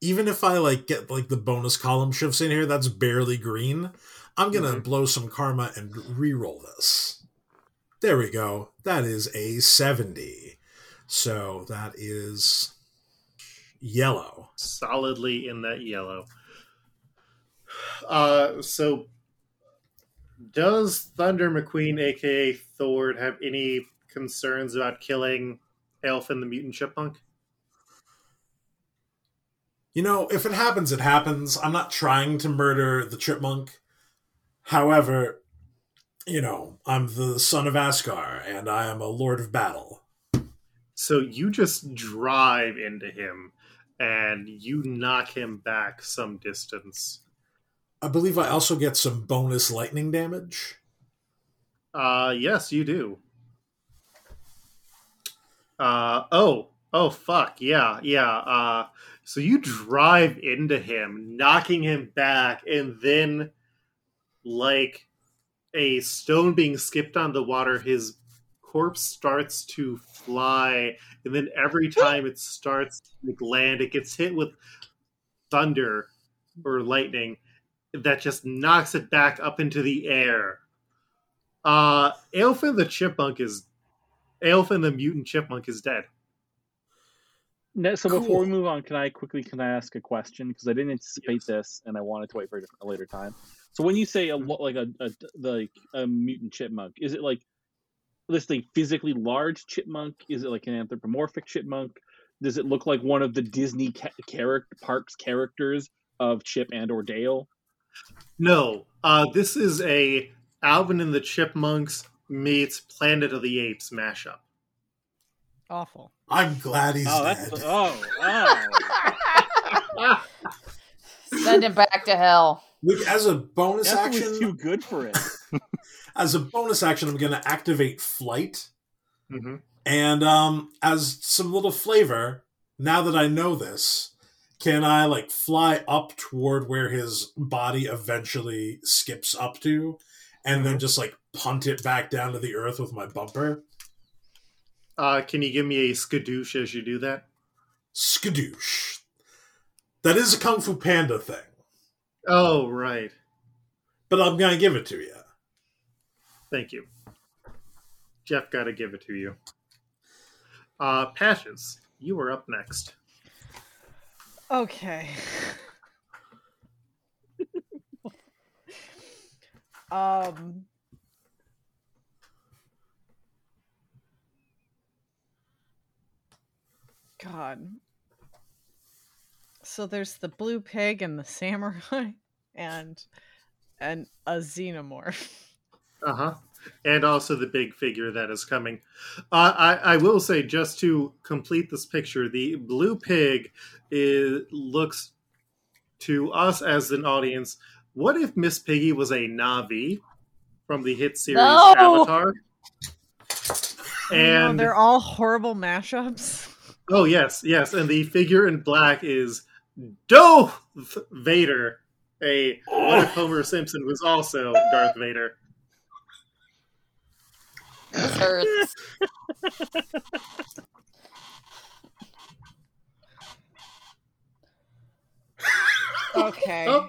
even if I, like, get, like, the bonus column shifts in here, that's barely green. I'm gonna blow some karma and re-roll this. There we go. That is a 70. So that is yellow. Solidly in that yellow. So does Thunder McQueen, aka Thord, have any concerns about killing Elfin the mutant chipmunk? You know, if it happens, it happens. I'm not trying to murder the chipmunk. However, you know, I'm the son of Asgard, and I am a lord of battle. So you just drive into him, and you knock him back some distance. I believe I also get some bonus lightning damage. Yes, you do. Fuck. Yeah. So you drive into him, knocking him back, and then, like a stone being skipped on the water, his corpse starts to fly, and then every time it starts to land, it gets hit with thunder or lightning that just knocks it back up into the air. Elfin the mutant chipmunk is dead. No, so cool. Before we move on, can I ask a question? Because I didn't anticipate this, and I wanted to wait for a later time. So when you say a mutant chipmunk, is it like this thing physically large chipmunk? Is it like an anthropomorphic chipmunk? Does it look like one of the Disney Parks characters of Chip and or Dale? No, this is a Alvin and the Chipmunks meets Planet of the Apes mashup. Awful. I'm glad he's dead. Send him back to hell. Luke, as a bonus action, too good for it. As a bonus action, I'm going to activate flight, and as some little flavor. Now that I know this, can I, like, fly up toward where his body eventually skips up to and then just, like, punt it back down to the earth with my bumper? Can you give me a skadoosh as you do that? Skadoosh. That is a Kung Fu Panda thing. Oh, right. But I'm going to give it to you. Thank you. Jeff, got to give it to you. Patches, you are up next. Okay. God. So there's the blue pig and the samurai and a xenomorph. Uh-huh. And also the big figure that is coming. I will say, just to complete this picture, the blue pig looks to us as an audience, what if Miss Piggy was a Na'vi from the hit series Avatar? And they're all horrible mashups. Oh, yes, yes. And the figure in black is Dov Vader. What if Homer Simpson was also Darth Vader? This hurts. Okay. Oh.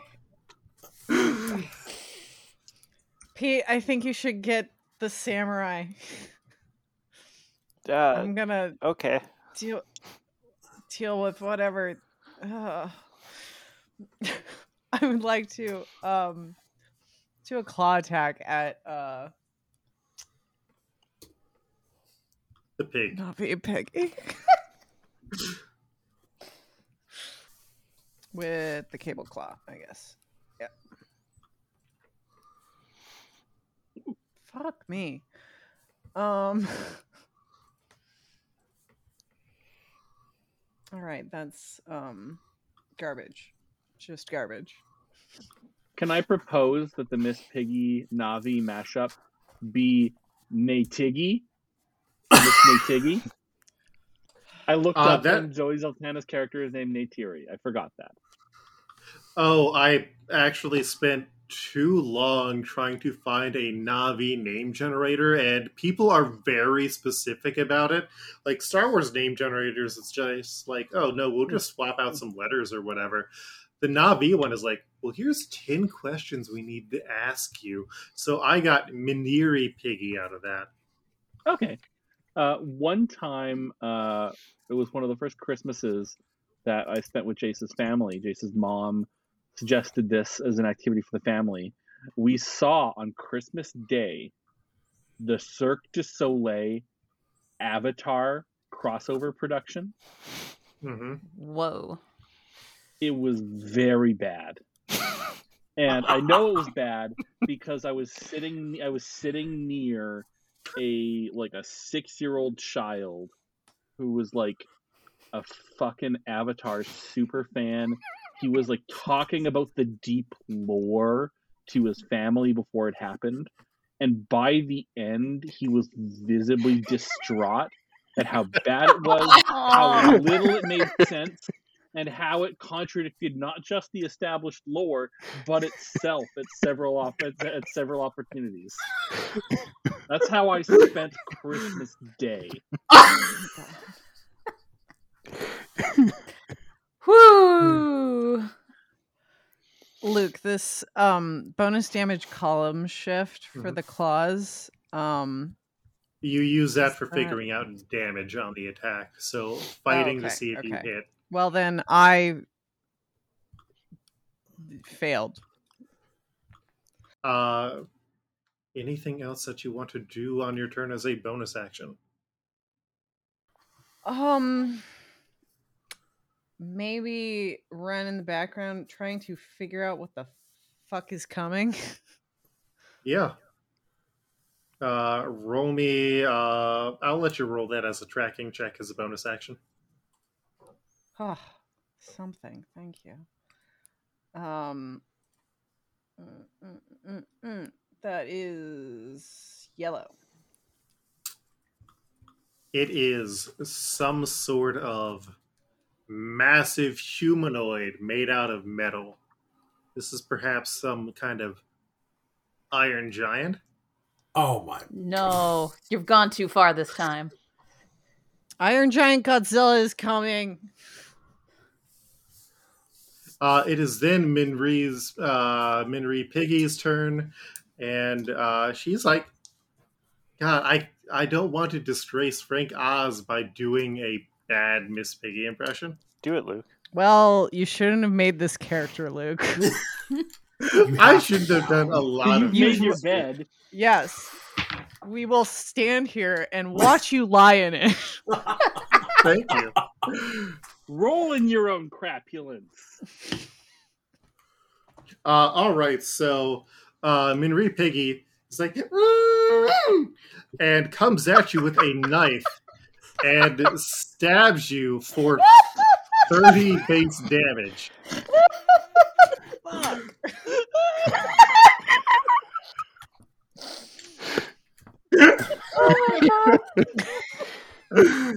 Pete, I think you should get the samurai. I'm gonna... Okay. Deal with whatever. I would like to do a claw attack at the pig. Not be a pig. With the cable claw, I guess. Yep. Ooh, fuck me. All right, that's garbage. Just garbage. Can I propose that the Miss Piggy Na'vi mashup be Maytiggy? Miss Maytiggy? I looked up and Zoe Zoltana's character is named Neytiri. I forgot that. Oh, I actually spent too long trying to find a Na'vi name generator, and people are very specific about it. Like Star Wars name generators, it's just like, oh no, we'll just swap out some letters or whatever. The Na'vi one is like, well, here's 10 questions we need to ask you. So I got Miniri Piggy out of that. Okay. One time, it was one of the first Christmases that I spent with Jace's family. Jace's mom suggested this as an activity for the family. We saw on Christmas Day the Cirque du Soleil Avatar crossover production. Mm-hmm. Whoa. It was very bad. And I know it was bad because I was sitting near a 6-year-old child who was like a fucking Avatar super fan. He was like talking about the deep lore to his family before it happened. And by the end, he was visibly distraught at how bad it was, how little it made sense, and how it contradicted not just the established lore, but itself at several opportunities. That's how I spent Christmas Day. Woo! Luke, this bonus damage column shift for the claws. You use that for figuring out damage on the attack, so fighting to see if you hit. Well, then I failed. Anything else that you want to do on your turn as a bonus action? Maybe run in the background trying to figure out what the fuck is coming. Yeah. Roll me. I'll let you roll that as a tracking check as a bonus action. Oh, something. Thank you. That is yellow. It is some sort of massive humanoid made out of metal. This is perhaps some kind of iron giant. Oh my. No, you've gone too far this time. Iron Giant Godzilla is coming. It is then Minri Piggy's turn, and she's like, God, I don't want to disgrace Frank Oz by doing a bad Miss Piggy impression. Do it, Luke. Well, you shouldn't have made this character, Luke. I shouldn't have done a lot of things. You made your bed. Yes. We will stand here and watch you lie in it. Thank you. Roll in your own crapulence. All right, so Minri Piggy is like, and comes at you with a knife and stabs you for 30 base damage. Fuck. Oh my God.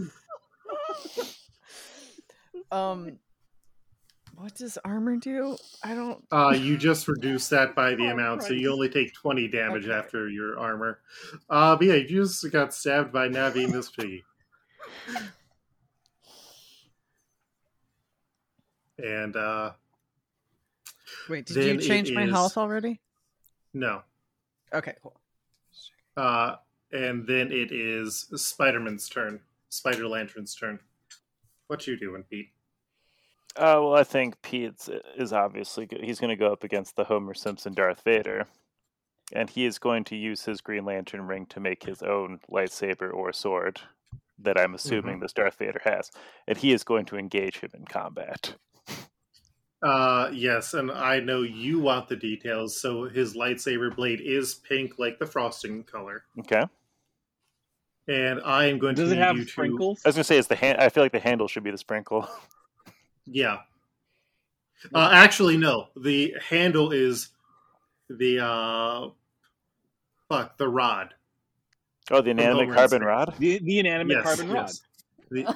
What does armor do? I don't. You just reduce that by the amount, Christ. So you only take 20 damage after your armor. But yeah, you just got stabbed by Navi Miss Piggy. And wait, did you change my health already? No. Okay, cool. And then it is Spider-Man's turn. Spider Lantern's turn. What you doing, Pete? Well, I think Pete is obviously good. He's going to go up against the Homer Simpson Darth Vader, and he is going to use his Green Lantern ring to make his own lightsaber or sword that I'm assuming this Darth Vader has, and he is going to engage him in combat. Yes, and I know you want the details, so his lightsaber blade is pink, like the frosting color. Okay. And I am going Does it have sprinkles? I was going to say, it's the hand. I feel like the handle should be the sprinkle. Yeah. Actually, no. The handle is the rod. Oh, the inanimate carbon rod? The inanimate carbon rod. Yes.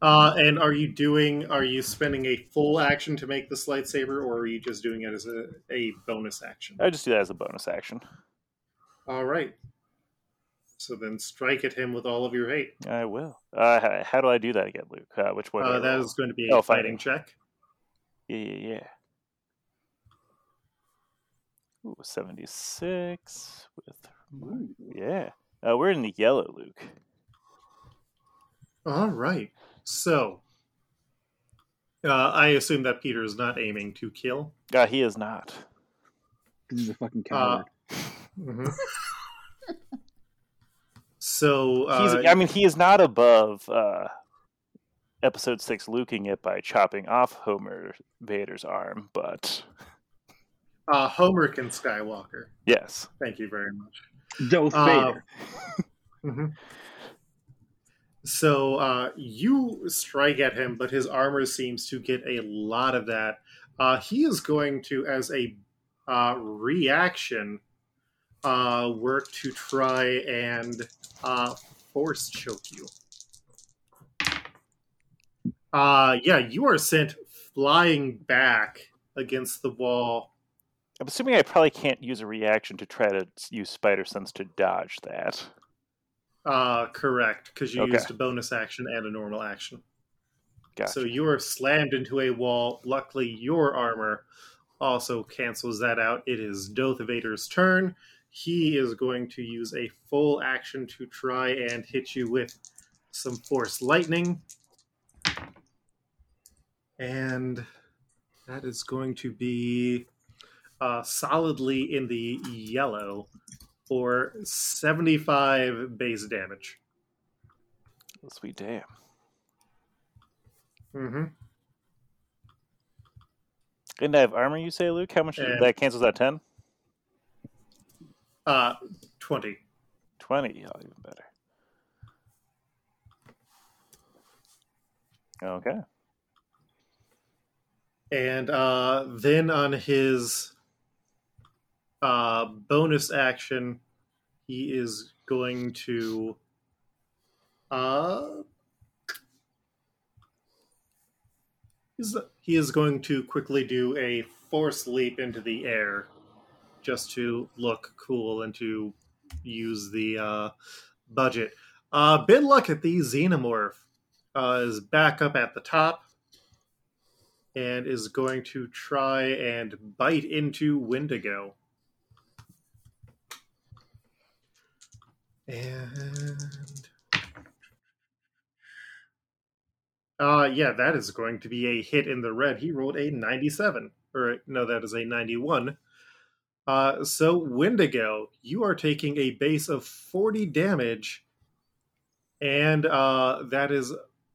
And are you spending a full action to make this lightsaber, or are you just doing it as a bonus action? I just do that as a bonus action. All right. So then strike at him with all of your hate. I will. How do I do that again, Luke? Which one? That is going to be a fighting check. Yeah. Ooh, 76 with... Ooh. Yeah. We're in the yellow, Luke. All right. So, I assume that Peter is not aiming to kill. He is not. He's a fucking coward. So, he is not above Episode 6 luking it by chopping off Homer Vader's arm, but... Homer can Skywalker. Yes. Thank you very much. Darth Vader. So you strike at him, but his armor seems to get a lot of that. He is going to, as a reaction, work to try and force choke you. You are sent flying back against the wall. I'm assuming I probably can't use a reaction to try to use Spider Sense to dodge that. Correct, because you used a bonus action and a normal action. Gotcha. So you are slammed into a wall. Luckily, your armor also cancels that out. It is Darth Vader's turn. He is going to use a full action to try and hit you with some force lightning. And that is going to be solidly in the yellow for 75 base damage. Sweet damn. Didn't I have armor, you say, Luke? How much did that cancels out? 10? 20. 20? Oh, even better. Okay. And then on his... bonus action, he is going to quickly do a force leap into the air just to look cool and to use the budget. Bad luck at the Xenomorph is back up at the top. and is going to try and bite into Wendigo. And... yeah, that is going to be a hit in the red. He rolled a 97. Or, no, that is a 91. So, Wendigo, you are taking a base of 40 damage. And that is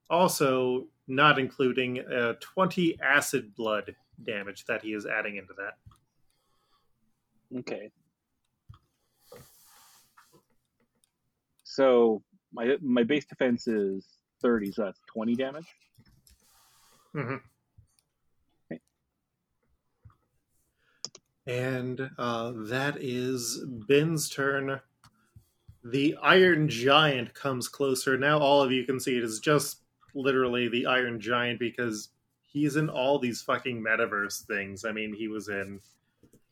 also not including 20 acid blood damage that he is adding into that. Okay. So, my base defense is 30, so that's 20 damage. Mm-hmm. Okay. And that is Ben's turn. The Iron Giant comes closer. Now all of you can see it is just literally the Iron Giant because he's in all these fucking metaverse things. I mean, he was in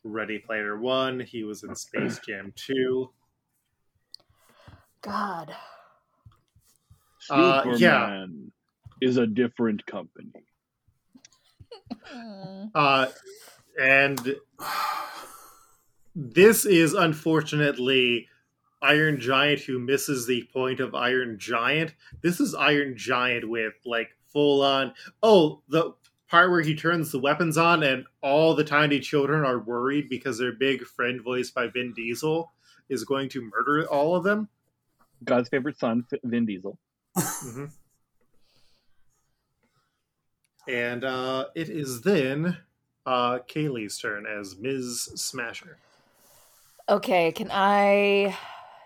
Ready Player One. He was in Space Jam 2. God. Superman is a different company. And this is unfortunately Iron Giant who misses the point of Iron Giant. This is Iron Giant with like full on. Oh, the part where he turns the weapons on and all the tiny children are worried because their big friend voiced by Vin Diesel is going to murder all of them. God's favorite son, Vin Diesel. Mm-hmm. And it is then Kaylee's turn as Ms. Smasher. Okay, can I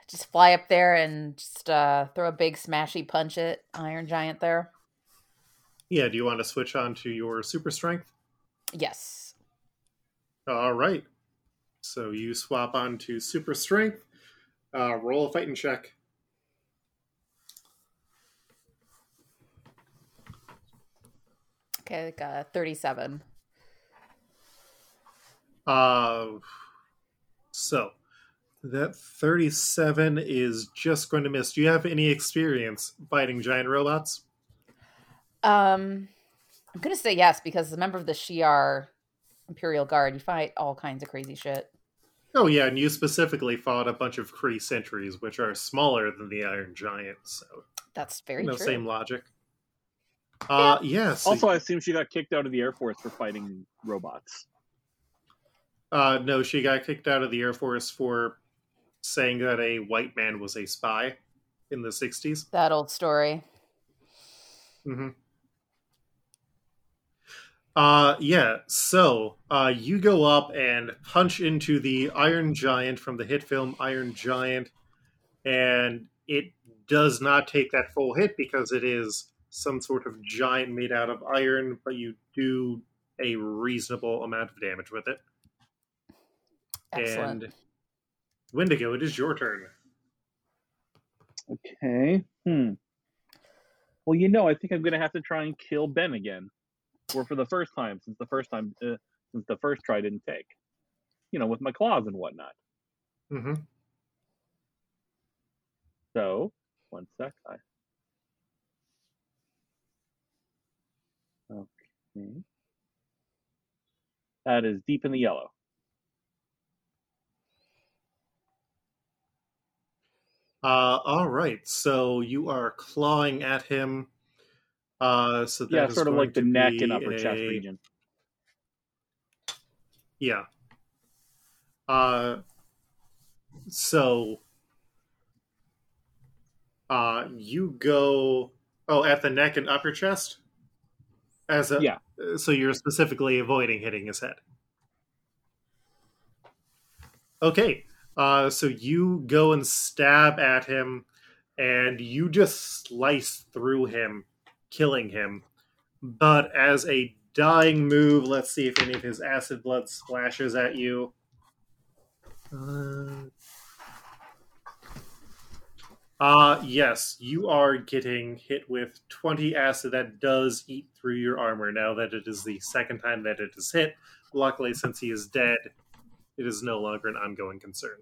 just fly up there and just throw a big smashy punch at Iron Giant there? Yeah, do you want to switch on to your super strength? Yes. All right. So you swap on to super strength. Roll a fighting check. Okay, like 37. So, that 37 is just going to miss. Do you have any experience fighting giant robots? I'm going to say yes, because as a member of the Shi'ar Imperial Guard, you fight all kinds of crazy shit. Oh yeah, and you specifically fought a bunch of Kree sentries, which are smaller than the Iron Giant, so... That's very true. Same logic. Yes. Also, I assume she got kicked out of the Air Force for fighting robots. No, she got kicked out of the Air Force for saying that a white man was a spy in the 60s. That old story. Mm-hmm. So you go up and punch into the Iron Giant from the hit film Iron Giant, and it does not take that full hit because it is some sort of giant made out of iron, but you do a reasonable amount of damage with it. Excellent. And Wendigo, it is your turn. Okay. Well, I think I'm going to have to try and kill Ben again, or for the first time since the first try didn't take. With my claws and whatnot. Mm-hmm. So, one sec. Okay. That is deep in the yellow. All right. So you are clawing at him. So that is sort of like the neck and upper chest region. Yeah. So you go at the neck and upper chest? Yeah. So you're specifically avoiding hitting his head. Okay. So you go and stab at him, and you just slice through him, killing him. But as a dying move, let's see if any of his acid blood splashes at you. Yes, you are getting hit with 20 acid that does eat through your armor now that it is the second time that it is hit. Luckily, since he is dead, it is no longer an ongoing concern.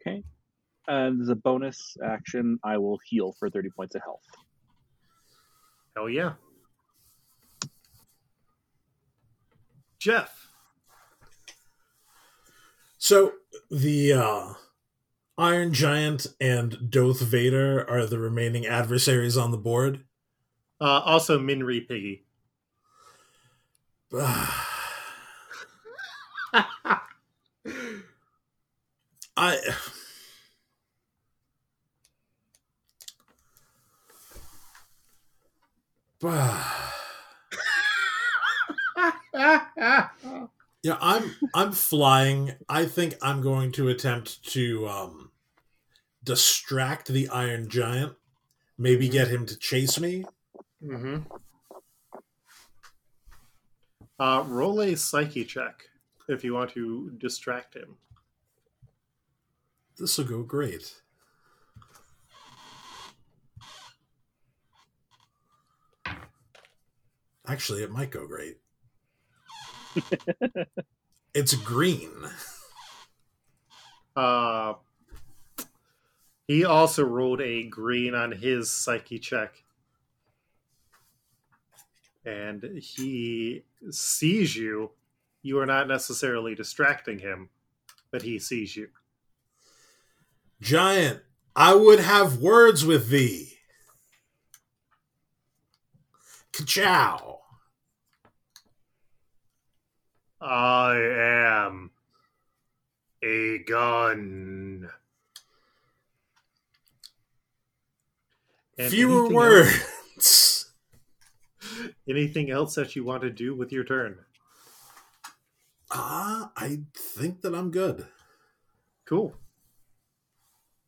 Okay. And as a bonus action, I will heal for 30 points of health. Hell yeah. Jeff. So the Iron Giant and Darth Vader are the remaining adversaries on the board. Also Minri Piggy. Yeah, I'm flying. I think I'm going to attempt to distract the Iron Giant. Maybe get him to chase me. Mm-hmm. Roll a psyche check if you want to distract him. This will go great. Actually, it might go great. It's green. He also rolled a green on his psyche check. And he sees you. You are not necessarily distracting him, but he sees you. Giant, I would have words with thee. Ka-chow. I am a gun. And fewer words. Anything else that you want to do with your turn? I think that I'm good. Cool.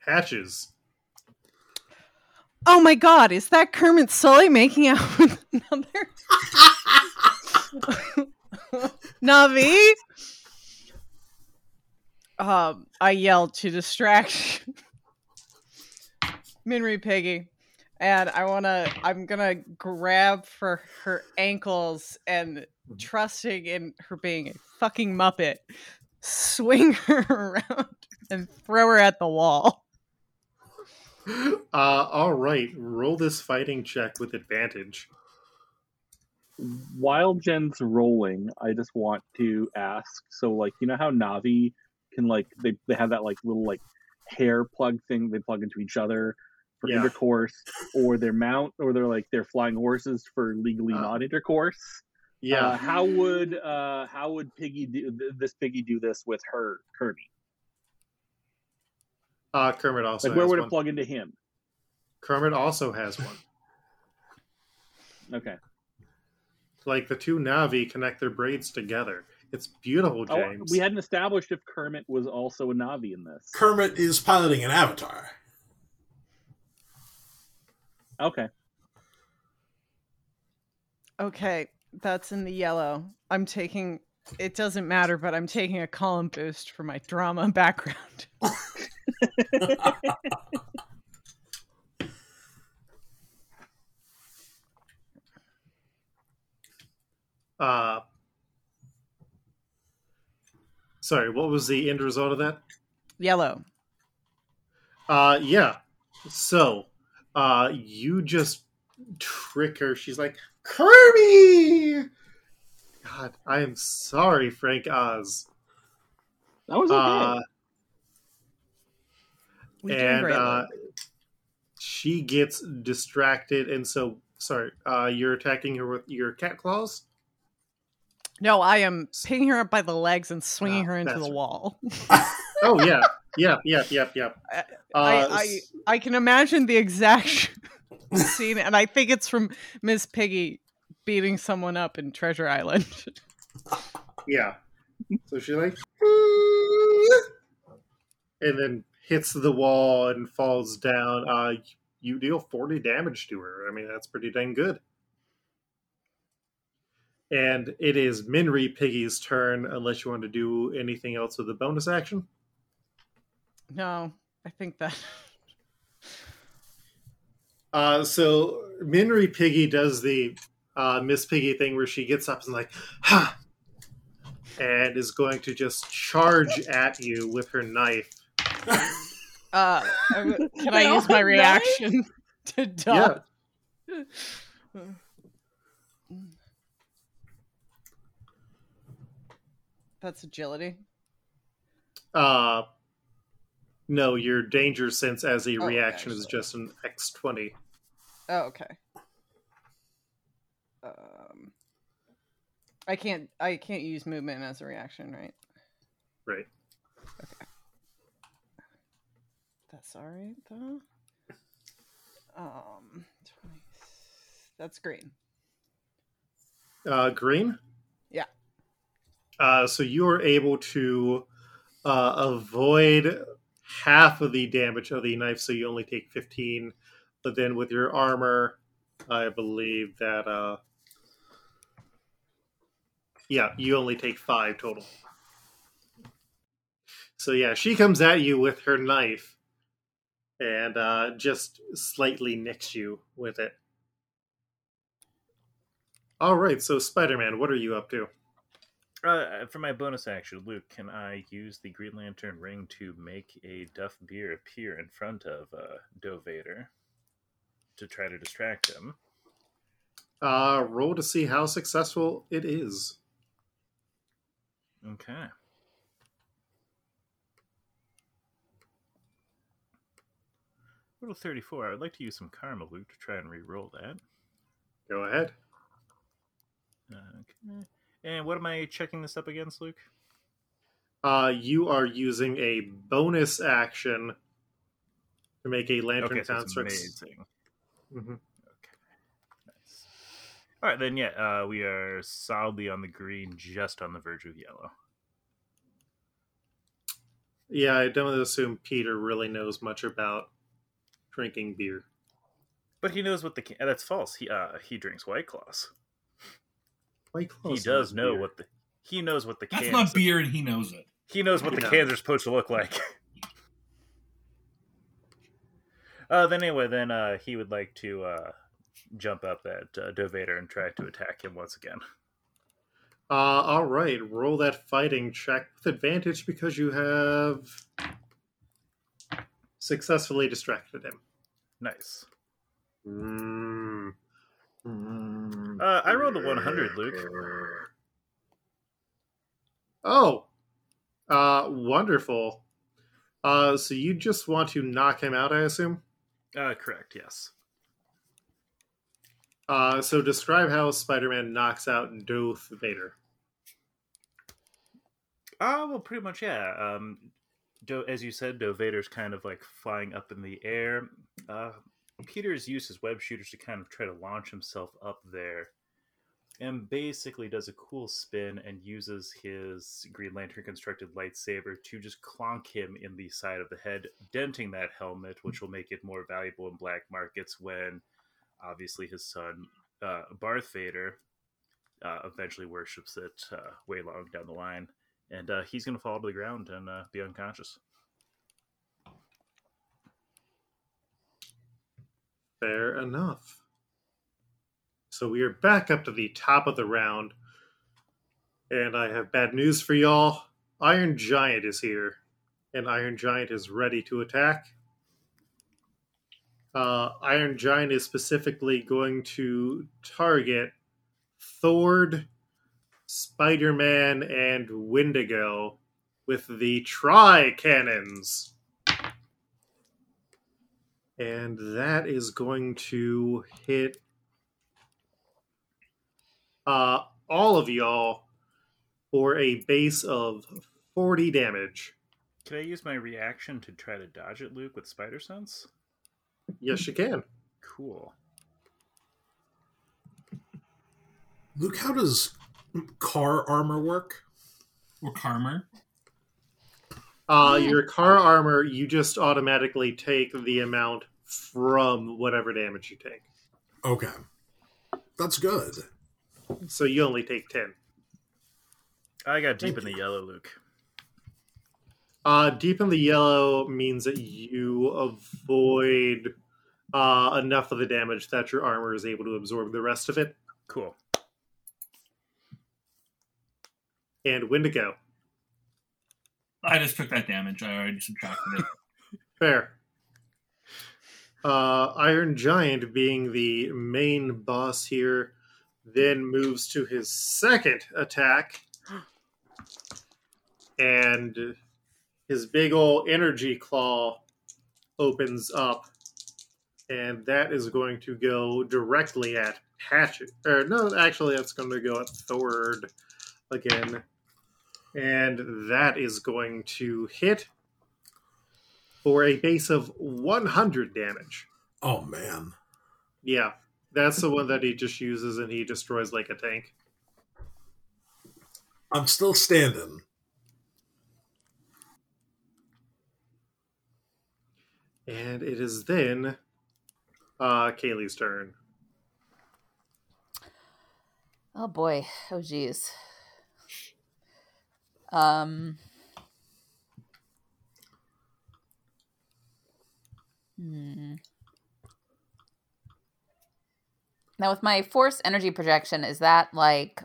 Patches. Oh my god, is that Kermit Sully making out with another? Navi? I yelled to distract Minri Piggy, and I'm gonna grab for her ankles and, trusting in her being a fucking Muppet, swing her around and throw her at the wall. Alright, roll this fighting check with advantage. While Jen's rolling, I just want to ask, so, like, you know how Navi can, like, they have that, like, little, like, hair plug thing they plug into each other for intercourse, or their mount, or they're, like, their flying horses for legally not intercourse? Yeah. How would Piggy do this with her Kermit? Kermit also has one. Like, where would it plug into him? Kermit also has one. Okay. Like, the two Na'vi connect their braids together. It's beautiful, James. Oh, we hadn't established if Kermit was also a Na'vi in this. Kermit is piloting an avatar. Okay, that's in the yellow. I'm taking... It doesn't matter, but I'm taking a column boost for my drama background. Sorry, what was the end result of that? Yellow. Yeah. So, you just trick her. She's like, Kirby! God, I am sorry, Frank Oz. That was okay. She gets distracted, and so, sorry, you're attacking her with your cat claws? No, I am picking her up by the legs and swinging her into the wall. Oh, yeah. Yep. I can imagine the exact scene, and I think it's from Miss Piggy beating someone up in Treasure Island. Yeah. So she, like, and then hits the wall and falls down. You deal 40 damage to her. I mean, that's pretty dang good. And it is Minri Piggy's turn, unless you want to do anything else with the bonus action. No, I think that... So Minri Piggy does the Miss Piggy thing where she gets up and, like, ha! And is going to just charge at you with her knife. Can I use my reaction to dodge? Yeah. That's agility? No, your danger sense as a reaction is just an X20. Oh, okay. I can't use movement as a reaction, right? Right. Okay. That's all right, though. 20. That's green. Green? Yeah. So you are able to avoid half of the damage of the knife, so you only take 15. But then with your armor, I believe that... yeah, you only take 5 total. So yeah, she comes at you with her knife and just slightly nicks you with it. All right, so Spider-Man, what are you up to? For my bonus action, Luke, can I use the Green Lantern ring to make a Duff Beer appear in front of Dov Vader to try to distract him? Roll to see how successful it is. Okay. Little 34. I would like to use some karma, Luke, to try and re-roll that. Go ahead. Okay. And what am I checking this up against, Luke? You are using a bonus action to make a lantern construct. That's amazing. Mm-hmm. Okay. Nice. All right, then, yeah, we are solidly on the green, just on the verge of yellow. Yeah, I don't assume Peter really knows much about drinking beer. But he knows what the... That's false. He drinks White Claws. He does know beer. He knows what the cans... That's not beer, and he knows it. He knows what the cans are supposed to look like. Then he would like to jump up at Dov Vader and try to attack him once again. All right, roll that fighting check with advantage because you have successfully distracted him. Nice. I rolled a 100, Luke. Oh, wonderful. So you just want to knock him out, I assume? Correct, yes. So describe how Spider-Man knocks out Darth Vader. Well, pretty much, yeah. As you said, Dov Vader's kind of like flying up in the air. Peter's used his web shooters to kind of try to launch himself up there, and basically does a cool spin and uses his Green Lantern constructed lightsaber to just clonk him in the side of the head, denting that helmet, which will make it more valuable in black markets when obviously his son, Darth Vader, eventually worships it way long down the line. And he's going to fall to the ground and be unconscious. Fair enough. So we are back up to the top of the round. And I have bad news for y'all. Iron Giant is here. And Iron Giant is ready to attack. Iron Giant is specifically going to target Thord, Spider-Man, and Wendigo with the tri-cannons. And that is going to hit all of y'all for a base of 40 damage. Can I use my reaction to try to dodge it, Luke, with Spider Sense? Yes, you can. Cool. Luke, how does car armor work? Or karma? Your car armor, you just automatically take the amount from whatever damage you take. Okay. That's good. So you only take 10. I got deep in the yellow, Luke. Deep in the yellow means that you avoid enough of the damage that your armor is able to absorb the rest of it. Cool. And Wendigo. I just took that damage. I already subtracted it. Fair. Iron Giant, being the main boss here, then moves to his second attack and his big old energy claw opens up, and that is going to go directly at Patches. Or no, actually, that's going to go at Thord again, and that is going to hit for a base of 100 damage. Oh man, yeah, that's the one that he just uses, and he destroys like a tank. I'm still standing. And it is then Kaylee's turn. Oh boy. Oh geez. Now with my force energy projection, is that like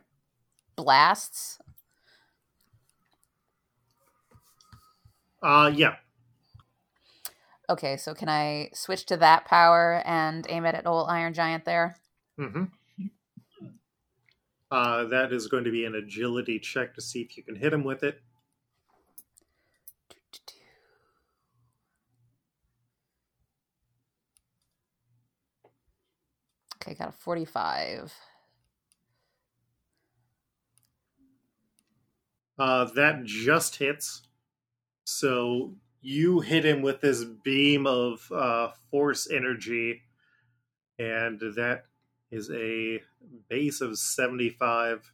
blasts? Yeah. Okay, so can I switch to that power and aim it at old Iron Giant there? Mm-hmm. That is going to be an agility check to see if you can hit him with it. Okay, got a 45. That just hits. So you hit him with this beam of force energy, and that is a base of 75.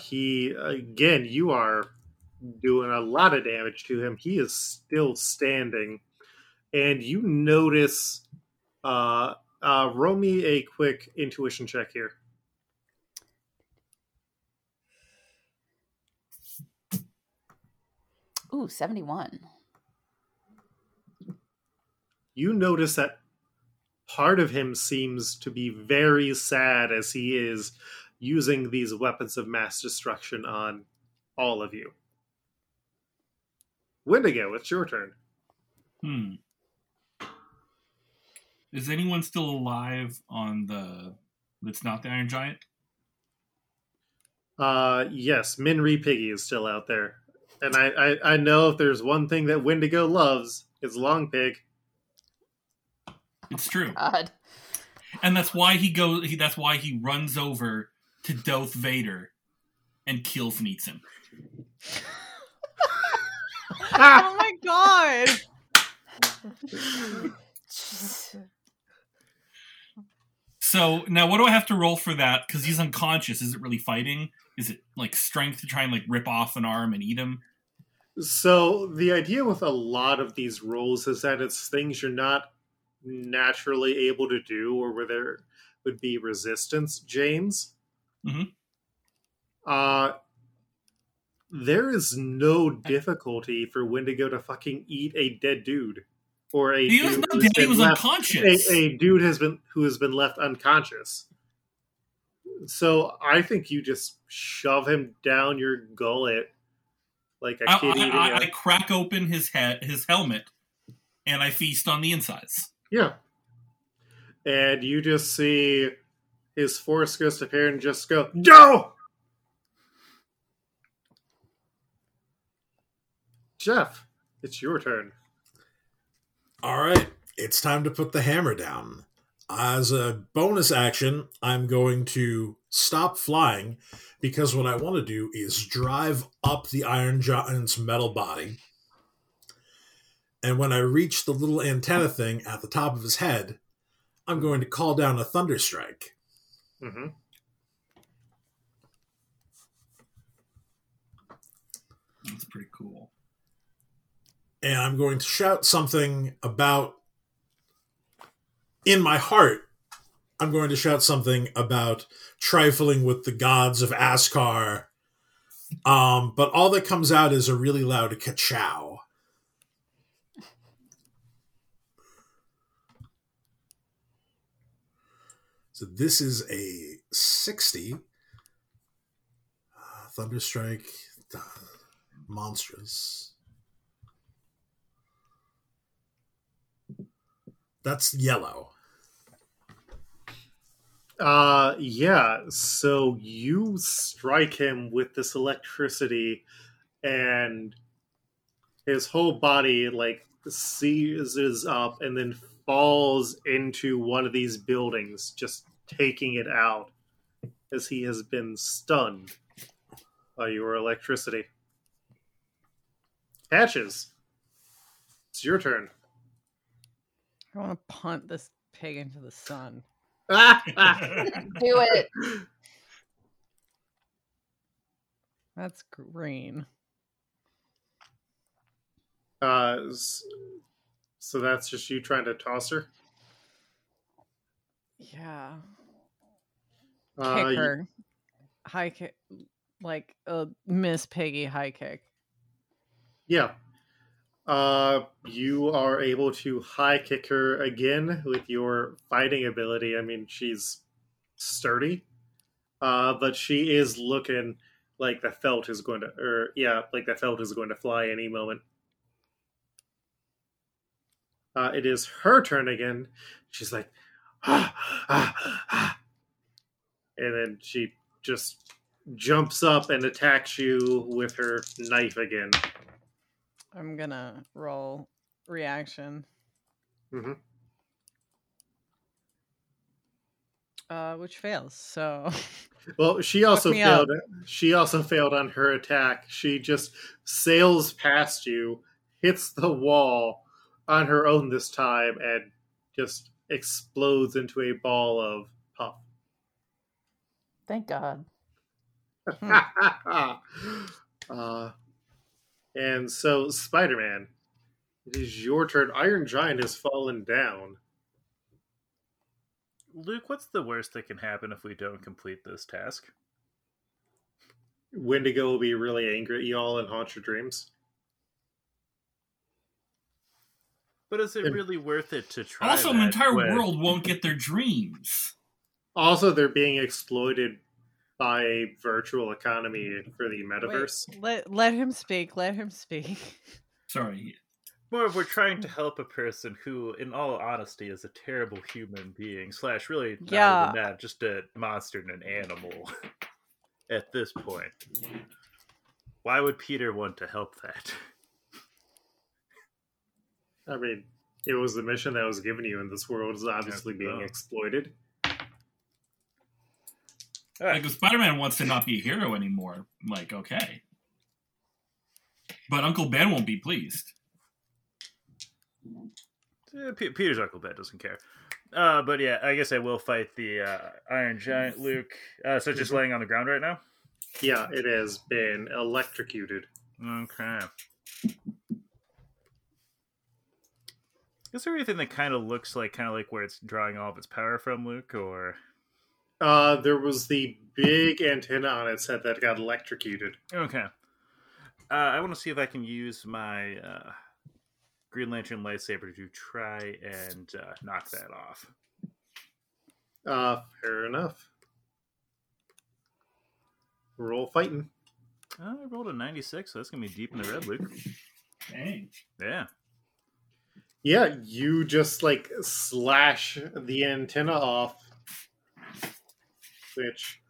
He, again, you are doing a lot of damage to him. He is still standing. And you notice, roll me a quick intuition check here. Ooh, 71. You notice that part of him seems to be very sad as he is using these weapons of mass destruction on all of you. Wendigo, it's your turn. Is anyone still alive on the... that's not the Iron Giant? Yes, Minree Piggy is still out there. And I know if there's one thing that Wendigo loves, it's Long Pig. It's true. Oh God. And that's why he goes. That's why he runs over to Darth Vader and kills and eats him. Oh my God! So now, what do I have to roll for that? Because he's unconscious. Is it really fighting? Is it like strength to try and like rip off an arm and eat him? So the idea with a lot of these rolls is that it's things you're not naturally able to do, or where there would be resistance, James. Mm-hmm. There is no difficulty for Wendigo to fucking eat a dead dude, or a dude who was unconscious. A dude who has been left unconscious. So I think you just shove him down your gullet like a kid eating. I crack open his helmet, and I feast on the insides. Yeah. And you just see his force goes to appear and just go, "No!" Jeff, it's your turn. All right. It's time to put the hammer down. As a bonus action, I'm going to stop flying, because what I want to do is drive up the Iron Giant's metal body. And when I reach the little antenna thing at the top of his head, I'm going to call down a thunder strike. Mm-hmm. That's pretty cool. And I'm going to shout something about... in my heart, I'm going to shout something about trifling with the gods of Asgard. But all that comes out is a really loud ka-chow. So this is a 60. Thunderstrike. Monstrous. That's yellow. Yeah, so you strike him with this electricity, and his whole body, like, seizes up and then falls into one of these buildings, just taking it out, as he has been stunned by your electricity. Patches, it's your turn. I want to punt this pig into the sun. Do it. That's green. So that's just you trying to toss her? Yeah. Kick her. High kick. Like a Miss Piggy high kick. Yeah. You are able to high kick her again with your fighting ability. I mean, she's sturdy. But she is looking like the felt is going to, like the felt is going to fly any moment. It is her turn again. She's like, and then she just jumps up and attacks you with her knife again. I'm gonna roll reaction. Mm-hmm. Which fails, so... Well, she also failed. She also failed on her attack. She just sails past you, hits the wall on her own this time, and just explodes into a ball of puff. Thank God. And so, Spider-Man, it is your turn. Iron Giant has fallen down. Luke, what's the worst that can happen if we don't complete this task? Wendigo will be really angry at y'all and haunt your dreams. But is it really worth it to try? Also, an entire world won't get their dreams. Also, they're being exploited by a virtual economy for the metaverse. Wait, let him speak. Let him speak. Sorry. More of we're trying to help a person who, in all honesty, is a terrible human being. Slash, really, yeah, than that, just a monster and an animal. At this point, why would Peter want to help that? I mean, it was the mission that was given you in this world is obviously being exploited. Like, if Spider-Man wants to not be a hero anymore, I'm like, okay. But Uncle Ben won't be pleased. Peter's Uncle Ben doesn't care. But yeah, I guess I will fight the Iron Giant, Luke. So just laying on the ground right now? Yeah, it has been electrocuted. Okay. Is there anything that kind of looks like where it's drawing all of its power from, Luke, or...? There was the big antenna on its head that got electrocuted. Okay. I want to see if I can use my Green Lantern lightsaber to try and knock that off. Fair enough. Roll fighting. I rolled a 96, so that's going to be deep in the red, Luke. Dang. Yeah. Yeah, you just, like, slash the antenna off, which,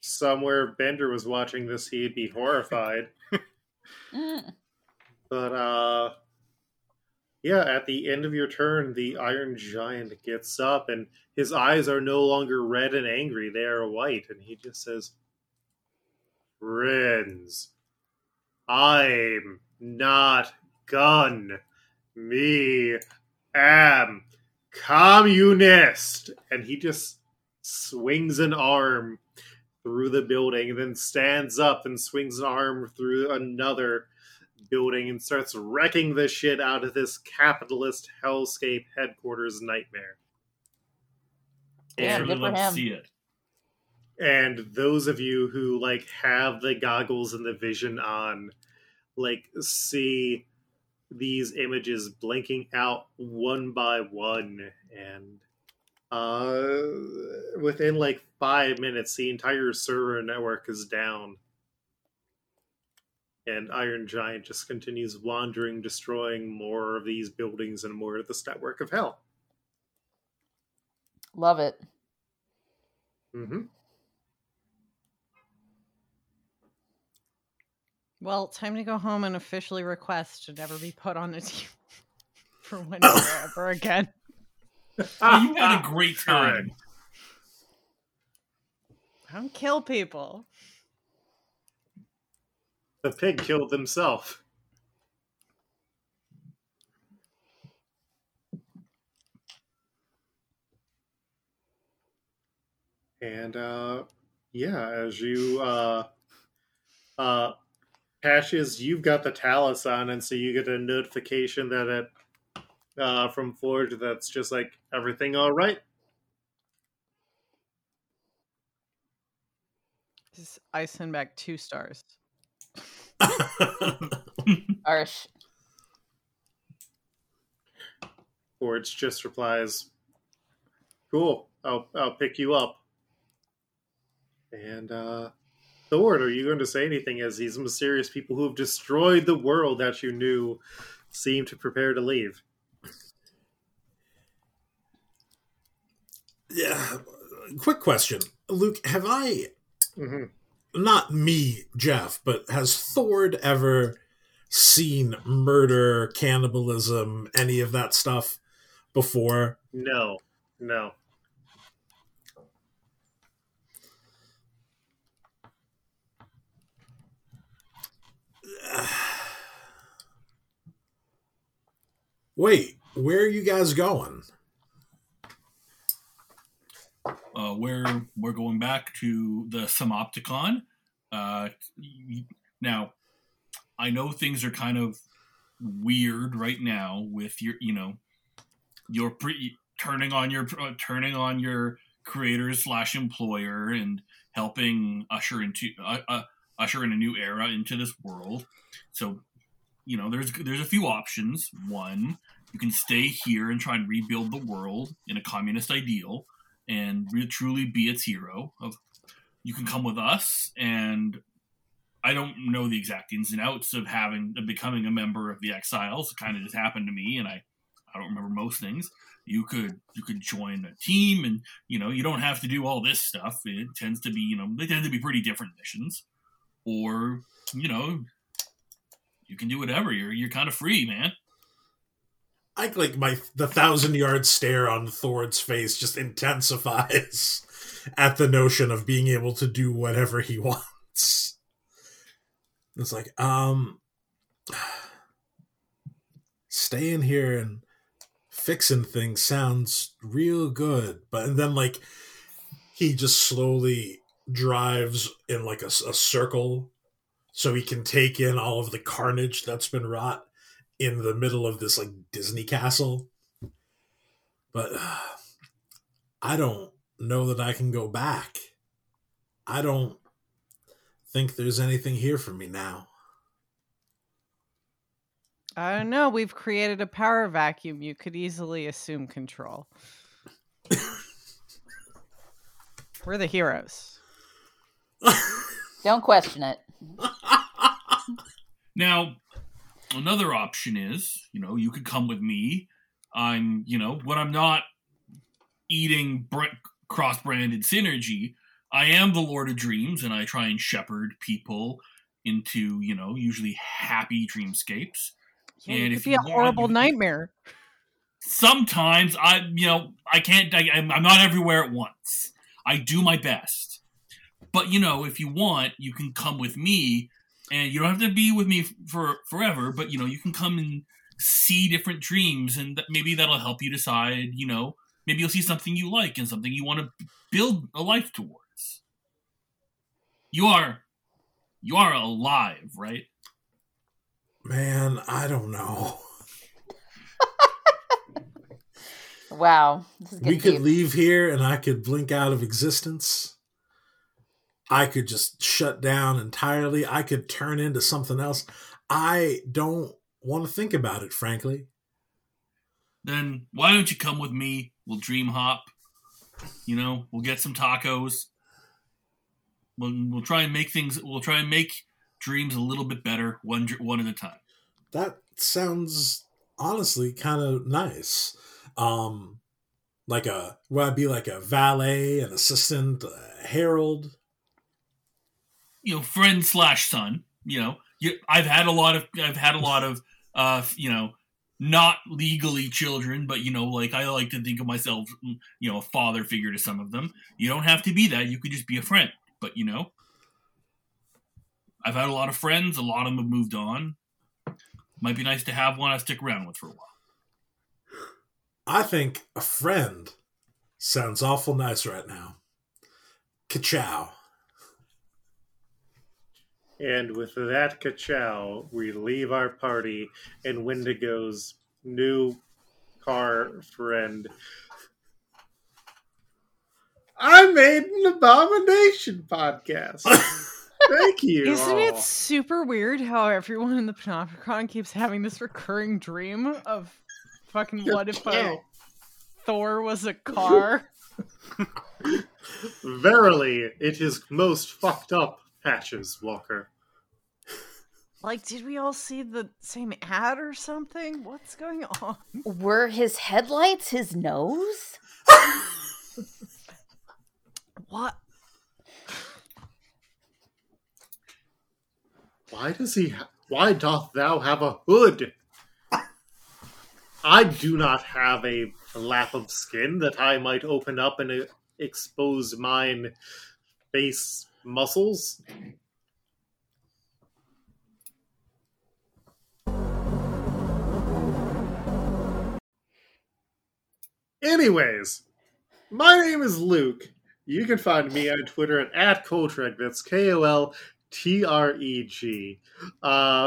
somewhere Bender was watching this, he'd be horrified. But, yeah, at the end of your turn, the Iron Giant gets up, and his eyes are no longer red and angry, they are white, and he just says, "Friends, I'm not gone. Me am communist," and he just swings an arm through the building, and then stands up and swings an arm through another building and starts wrecking the shit out of this capitalist hellscape headquarters nightmare. Yeah, and let's see it. And those of you who like have the goggles and the vision on, like, see these images blinking out one by one, and within like 5 minutes the entire server network is down, and Iron Giant just continues wandering, destroying more of these buildings and more of this network of hell. Love it. Mm-hmm. Well, time to go home and officially request to never be put on the team for Wendigo ever again. Oh, you had a great time. I don't kill people. The pig killed himself. And, yeah, as you, Patches, you've got the Talus on, and so you get a notification that it, from Forge, that's just like, everything all right? I send back 2 stars. Arsh. Forge just replies, cool, I'll pick you up. And, Thord, are you going to say anything as these mysterious people who have destroyed the world that you knew seem to prepare to leave? Yeah, quick question. Luke, have I... Mm-hmm. Not me, Jeff, but has Thord ever seen murder, cannibalism, any of that stuff before? No. Wait, where are you guys going? We're going back to the Somopticon. Now, I know things are kind of weird right now with your, you know, you're turning on your creator/employer and helping usher in a new era into this world. So, you know, there's a few options. One, you can stay here and try and rebuild the world in a communist ideal and really truly be its hero. You can come with us, and I don't know the exact ins and outs of becoming a member of the Exiles. It kind of just happened to me, and I don't remember most things. You could join a team, and you know, you don't have to do all this stuff. It tends to be, you know, they tend to be pretty different missions. Or, you know, you can do whatever. You're kind of free, man. I like the 1,000-yard stare on Thord's face just intensifies at the notion of being able to do whatever he wants. It's like, staying here and fixing things sounds real good, but then he just slowly drives in like a circle so he can take in all of the carnage that's been wrought in the middle of this like Disney castle. But I don't know that I can go back. I don't think there's anything here for me now. I don't know. We've created a power vacuum. You could easily assume control. We're the heroes. Don't question it. Now, another option is, you know, you could come with me. I'm, you know, when I'm not eating cross-branded synergy, I am the Lord of Dreams, and I try and shepherd people into, you know, usually happy dreamscapes. Yeah, and it could be a horrible nightmare. Sometimes I'm not everywhere at once. I do my best. But, you know, if you want, you can come with me, and you don't have to be with me for forever, but, you know, you can come and see different dreams, and maybe that'll help you decide, you know, maybe you'll see something you like and something you want to build a life towards. You are alive, right? Man, I don't know. Wow. We could leave here, and I could blink out of existence. I could just shut down entirely. I could turn into something else. I don't want to think about it, frankly. Then why don't you come with me? We'll dream hop. You know, we'll get some tacos. We'll try and make things. We'll try and make dreams a little bit better, one at a time. That sounds honestly kind of nice. Like a, well, I'd be like a valet, an assistant, a herald. You know, friend slash son. You know, I've had a lot of you know, not legally children, but, you know, like I like to think of myself, you know, a father figure to some of them. You don't have to be that. You could just be a friend. But, you know, I've had a lot of friends. A lot of them have moved on. Might be nice to have one I stick around with for a while. I think a friend sounds awful nice right now. Ka-chow. And with that ka-chow, we leave our party and Wendigo's new car friend. I made an abomination podcast. Thank you. Isn't it super weird how everyone in the Panopticon keeps having this recurring dream of fucking what if Thor was a car? Verily, it is most fucked up. Patches Walker. Like, did we all see the same ad or something? What's going on? Were his headlights his nose? What? Why doth thou have a hood? I do not have a lap of skin that I might open up and expose mine face muscles. Anyways, my name is Luke. You can find me on Twitter at Koltreg. That's Koltreg.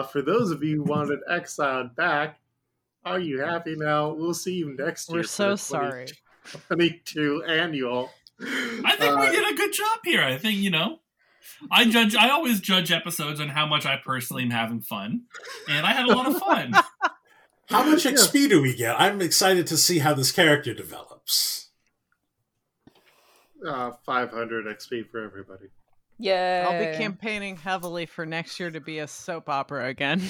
For those of you who wanted Exxon back, are you happy now? We'll see you next year. We're so sorry. 22 annual. I think we did a good job here. I think, you know. I always judge episodes on how much I personally am having fun, and I had a lot of fun. How much XP do we get? I'm excited to see how this character develops. 500 XP for everybody. Yay! I'll be campaigning heavily for next year to be a soap opera again.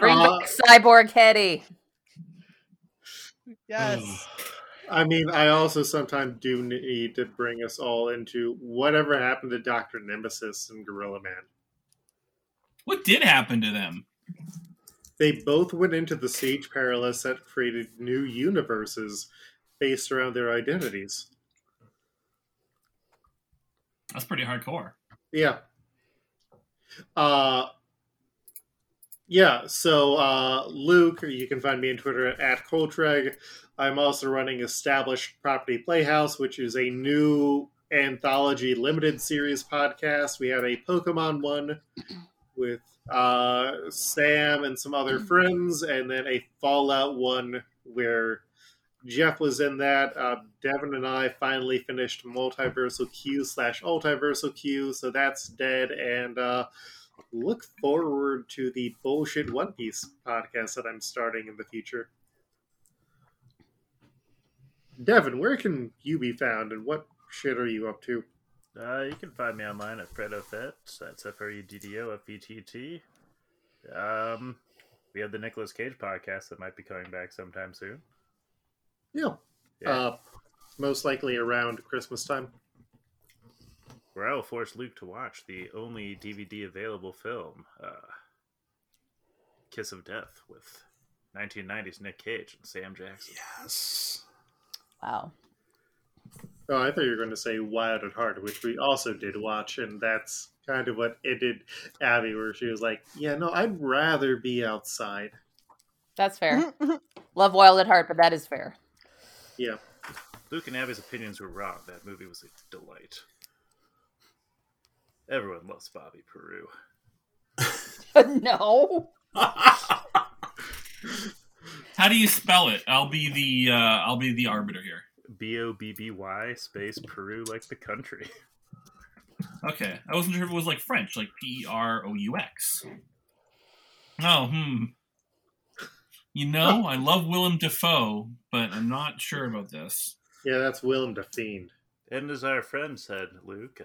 Bring back Cyborg Hetty. Yes. I mean, I also sometimes do need to bring us all into whatever happened to Dr. Nemesis and Gorilla Man. What did happen to them? They both went into the Siege Perilous that created new universes based around their identities. That's pretty hardcore. Yeah. So Luke, you can find me on Twitter at Koltreg. I'm also running Established Property Playhouse, which is a new anthology limited series podcast. We had a Pokemon one with Sam and some other friends, and then a Fallout one where Jeff was in that. Devin and I finally finished Multiversal Q/Ultiversal Q, so that's dead, and look forward to the bullshit One Piece podcast that I'm starting in the future. Devin, where can you be found, and what shit are you up to? You can find me online at FreddoFett. That's FreddoFett. We have the Nicolas Cage podcast that might be coming back sometime soon. Yeah. Most likely around Christmas time. Where I will force Luke to watch the only DVD available film, Kiss of Death, with 1990s Nick Cage and Sam Jackson. Yes. Wow. Oh, I thought you were going to say Wild at Heart, which we also did watch, and that's kind of what ended Abby, where she was like, yeah, no, I'd rather be outside. That's fair. Love Wild at Heart, but that is fair. Yeah. Luke and Abby's opinions were wrong. That movie was a delight. Everyone loves Bobby Peru. No. How do you spell it? I'll be the arbiter here. Bobby space Peru, like the country. Okay, I wasn't sure if it was like French, like Peraux. You know, I love Willem Dafoe, but I'm not sure about this. Yeah, that's Willem Dafoe. And as our friend said, Luke,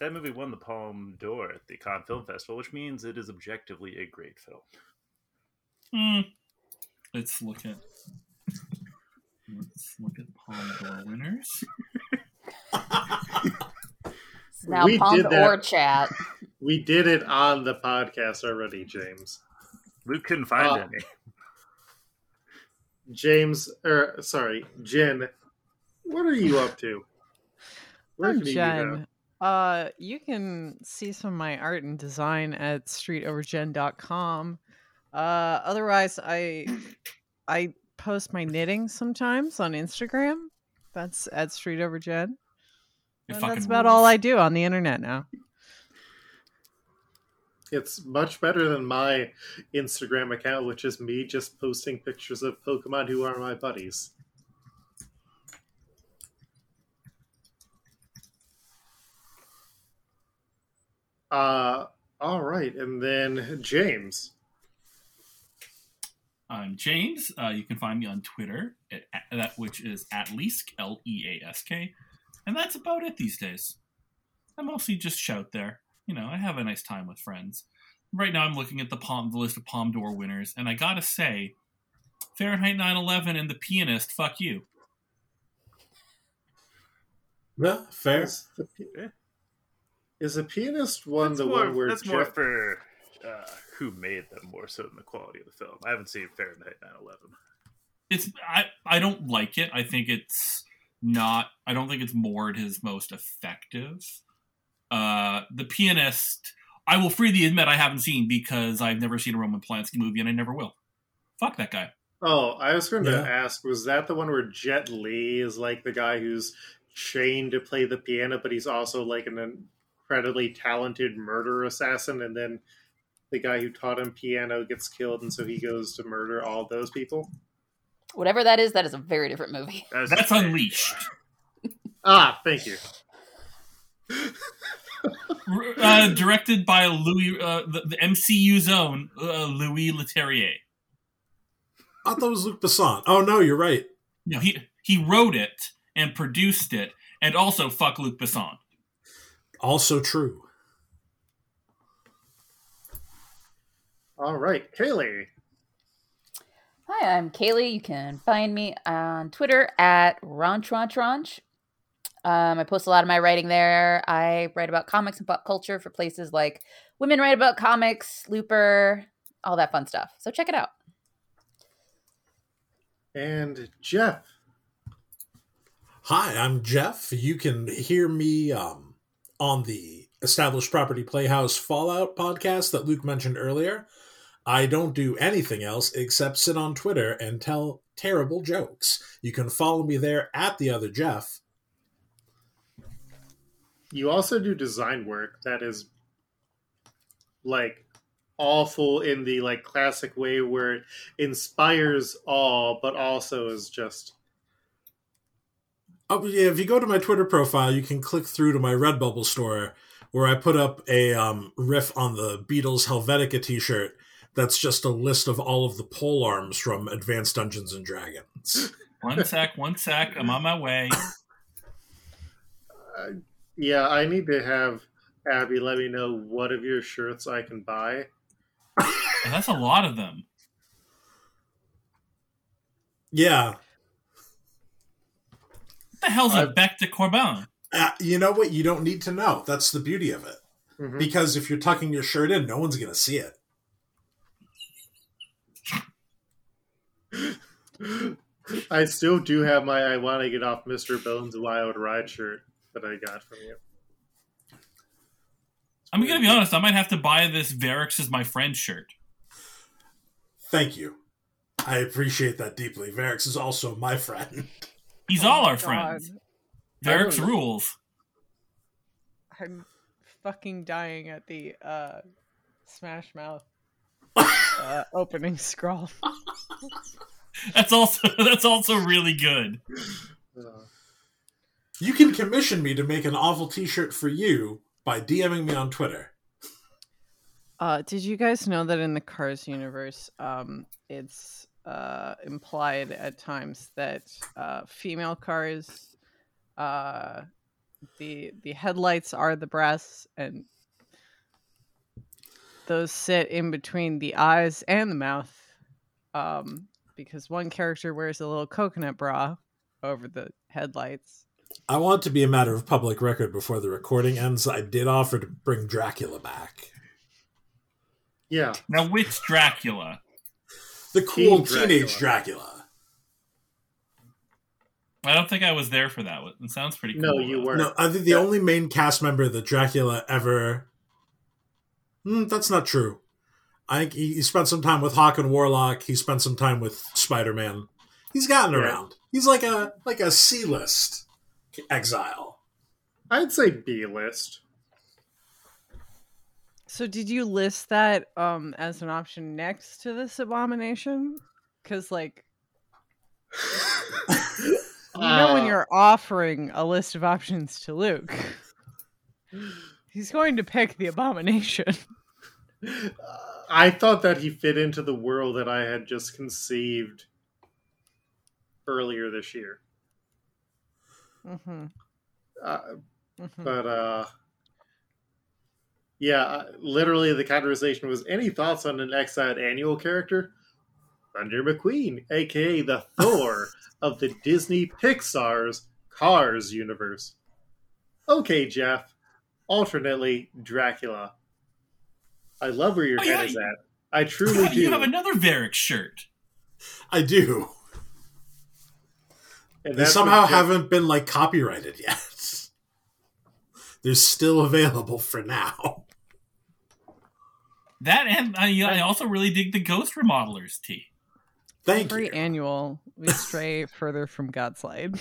that movie won the Palme d'Or at the Cannes Film Festival, which means it is objectively a great film. Let's look at Let's look at Palm d'Or winners. Now Palm d'Or chat. We did it on the podcast already, James. Luke couldn't find any. James, sorry, Jen, what are you up to? Where can you go? You can see some of my art and design at streetovergen.com. Otherwise, I post my knitting sometimes on Instagram. That's at streetovergen. And that's about all I do on the internet now. It's much better than my Instagram account, which is me just posting pictures of Pokemon who are my buddies. All right, and then James. I'm James. You can find me on Twitter, which is at Leask, Leask. And that's about it these days. I mostly just shout there. You know, I have a nice time with friends. Right now I'm looking at the list of Palme d'Or winners, and I gotta say, Fahrenheit 9/11 and The Pianist, fuck you. Well, fair. Is The Pianist one that's the more, one where that's Jeff... more for who made them more so than the quality of the film. I haven't seen Fahrenheit 9/11. I don't like it. I think it's not... I don't think it's more at his most effective... The Pianist, I will freely admit I haven't seen because I've never seen a Roman Polanski movie and I never will. Fuck that guy. Oh, I was going to ask, was that the one where Jet Li is like the guy who's trained to play the piano, but he's also like an incredibly talented murder assassin, and then the guy who taught him piano gets killed, and so he goes to murder all those people? Whatever that is a very different movie. That's Unleashed. Thank you. Directed by Louis, the MCU's own Louis Leterrier. I thought it was Luc Besson. Oh no, you're right. No, he wrote it and produced it, and also fuck Luc Besson. Also true. All right, Kaylee. Hi, I'm Kaylee. You can find me on Twitter at ronchrontronch. I post a lot of my writing there. I write about comics and pop culture for places like Women Write About Comics, Looper, all that fun stuff. So check it out. And Jeff. Hi, I'm Jeff. You can hear me on the Established Property Playhouse Fallout podcast that Luke mentioned earlier. I don't do anything else except sit on Twitter and tell terrible jokes. You can follow me there at The Other Jeff. You also do design work that is, like, awful in the, like, classic way where it inspires awe, but also is just... Oh, yeah, if you go to my Twitter profile, you can click through to my Redbubble store where I put up a riff on the Beatles Helvetica t-shirt that's just a list of all of the pole arms from Advanced Dungeons & Dragons. One sec, I'm on my way. Yeah, I need to have Abby let me know what of your shirts I can buy. That's a lot of them. Yeah. What the hell's a bec de Corbin? You know what? You don't need to know. That's the beauty of it. Mm-hmm. Because if you're tucking your shirt in, no one's going to see it. I still do have my I want to get off Mr. Bones Wild Ride shirt that I got from you. I'm going to be honest, I might have to buy this Varix is my friend shirt. Thank you. I appreciate that deeply. Varix is also my friend. He's all our friends. Varix rules. I'm fucking dying at the Smash Mouth opening scroll. That's also really good. You can commission me to make an awful t-shirt for you by DMing me on Twitter. Did you guys know that in the Cars universe, it's implied at times that female cars, the headlights are the breasts, and those sit in between the eyes and the mouth. because one character wears a little coconut bra over the headlights. I want to be a matter of public record before the recording ends. I did offer to bring Dracula back. Yeah. Now, which Dracula? The cool teenage Dracula. I don't think I was there for that one. It sounds pretty cool. No, you weren't. No, I think the only main cast member that Dracula ever... that's not true. I think he spent some time with Hawk and Warlock. He spent some time with Spider-Man. He's gotten around. He's like a C-list exile. I'd say B-list. So did you list that as an option next to this abomination? Because, like... You know when you're offering a list of options to Luke, he's going to pick the abomination. I thought that he fit into the world that I had just conceived earlier this year. Mm-hmm. But yeah, literally the categorization was, any thoughts on an exiled annual character? Thunder McQueen, a.k.a. the Thor of the Disney Pixar's Cars universe. Okay, Jeff. Alternately, Dracula. I love where your head is at. I truly do. You have another Varric shirt. I do. And they somehow haven't been, like, copyrighted yet. They're still available for now. That, and I also really dig the Ghost Remodelers tee. Thank you. Every annual, we stray further from Godslide.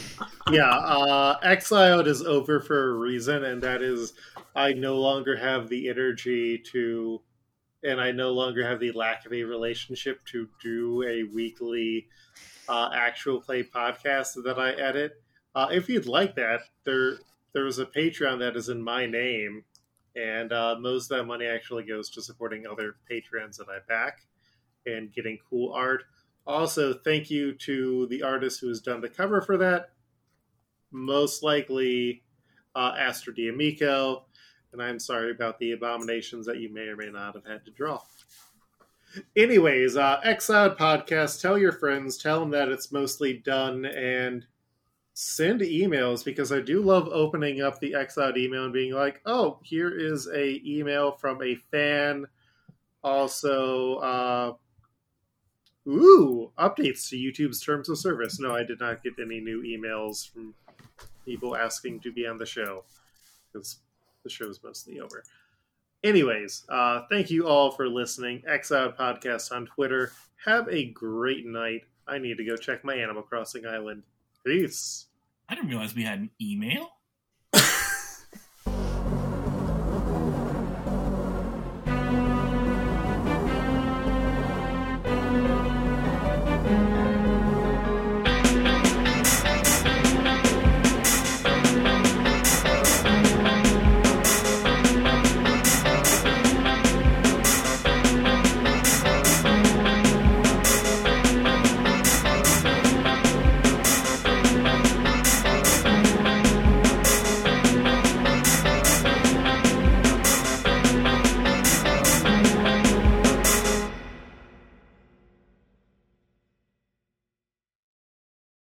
Yeah, Exiled is over for a reason, and that is I no longer have the energy to, and I no longer have the lack of a relationship to do a weekly actual play podcast that I edit. If you'd like that, there is a Patreon that is in my name, and most of that money actually goes to supporting other Patreons that I back and getting cool art. Also, thank you to the artist who has done the cover for that. Most likely, Astro D'Amico. And I'm sorry about the abominations that you may or may not have had to draw. Anyways, Exiled Podcast, tell your friends. Tell them that it's mostly done. And send emails, because I do love opening up the Exiled email and being like, oh, here is a email from a fan. Also... ooh, updates to YouTube's terms of service. No, I did not get any new emails from people asking to be on the show, because the show's mostly over. Anyways, thank you all for listening. Exiled Podcast on Twitter. Have a great night. I need to go check my Animal Crossing island. Peace. I didn't realize we had an email.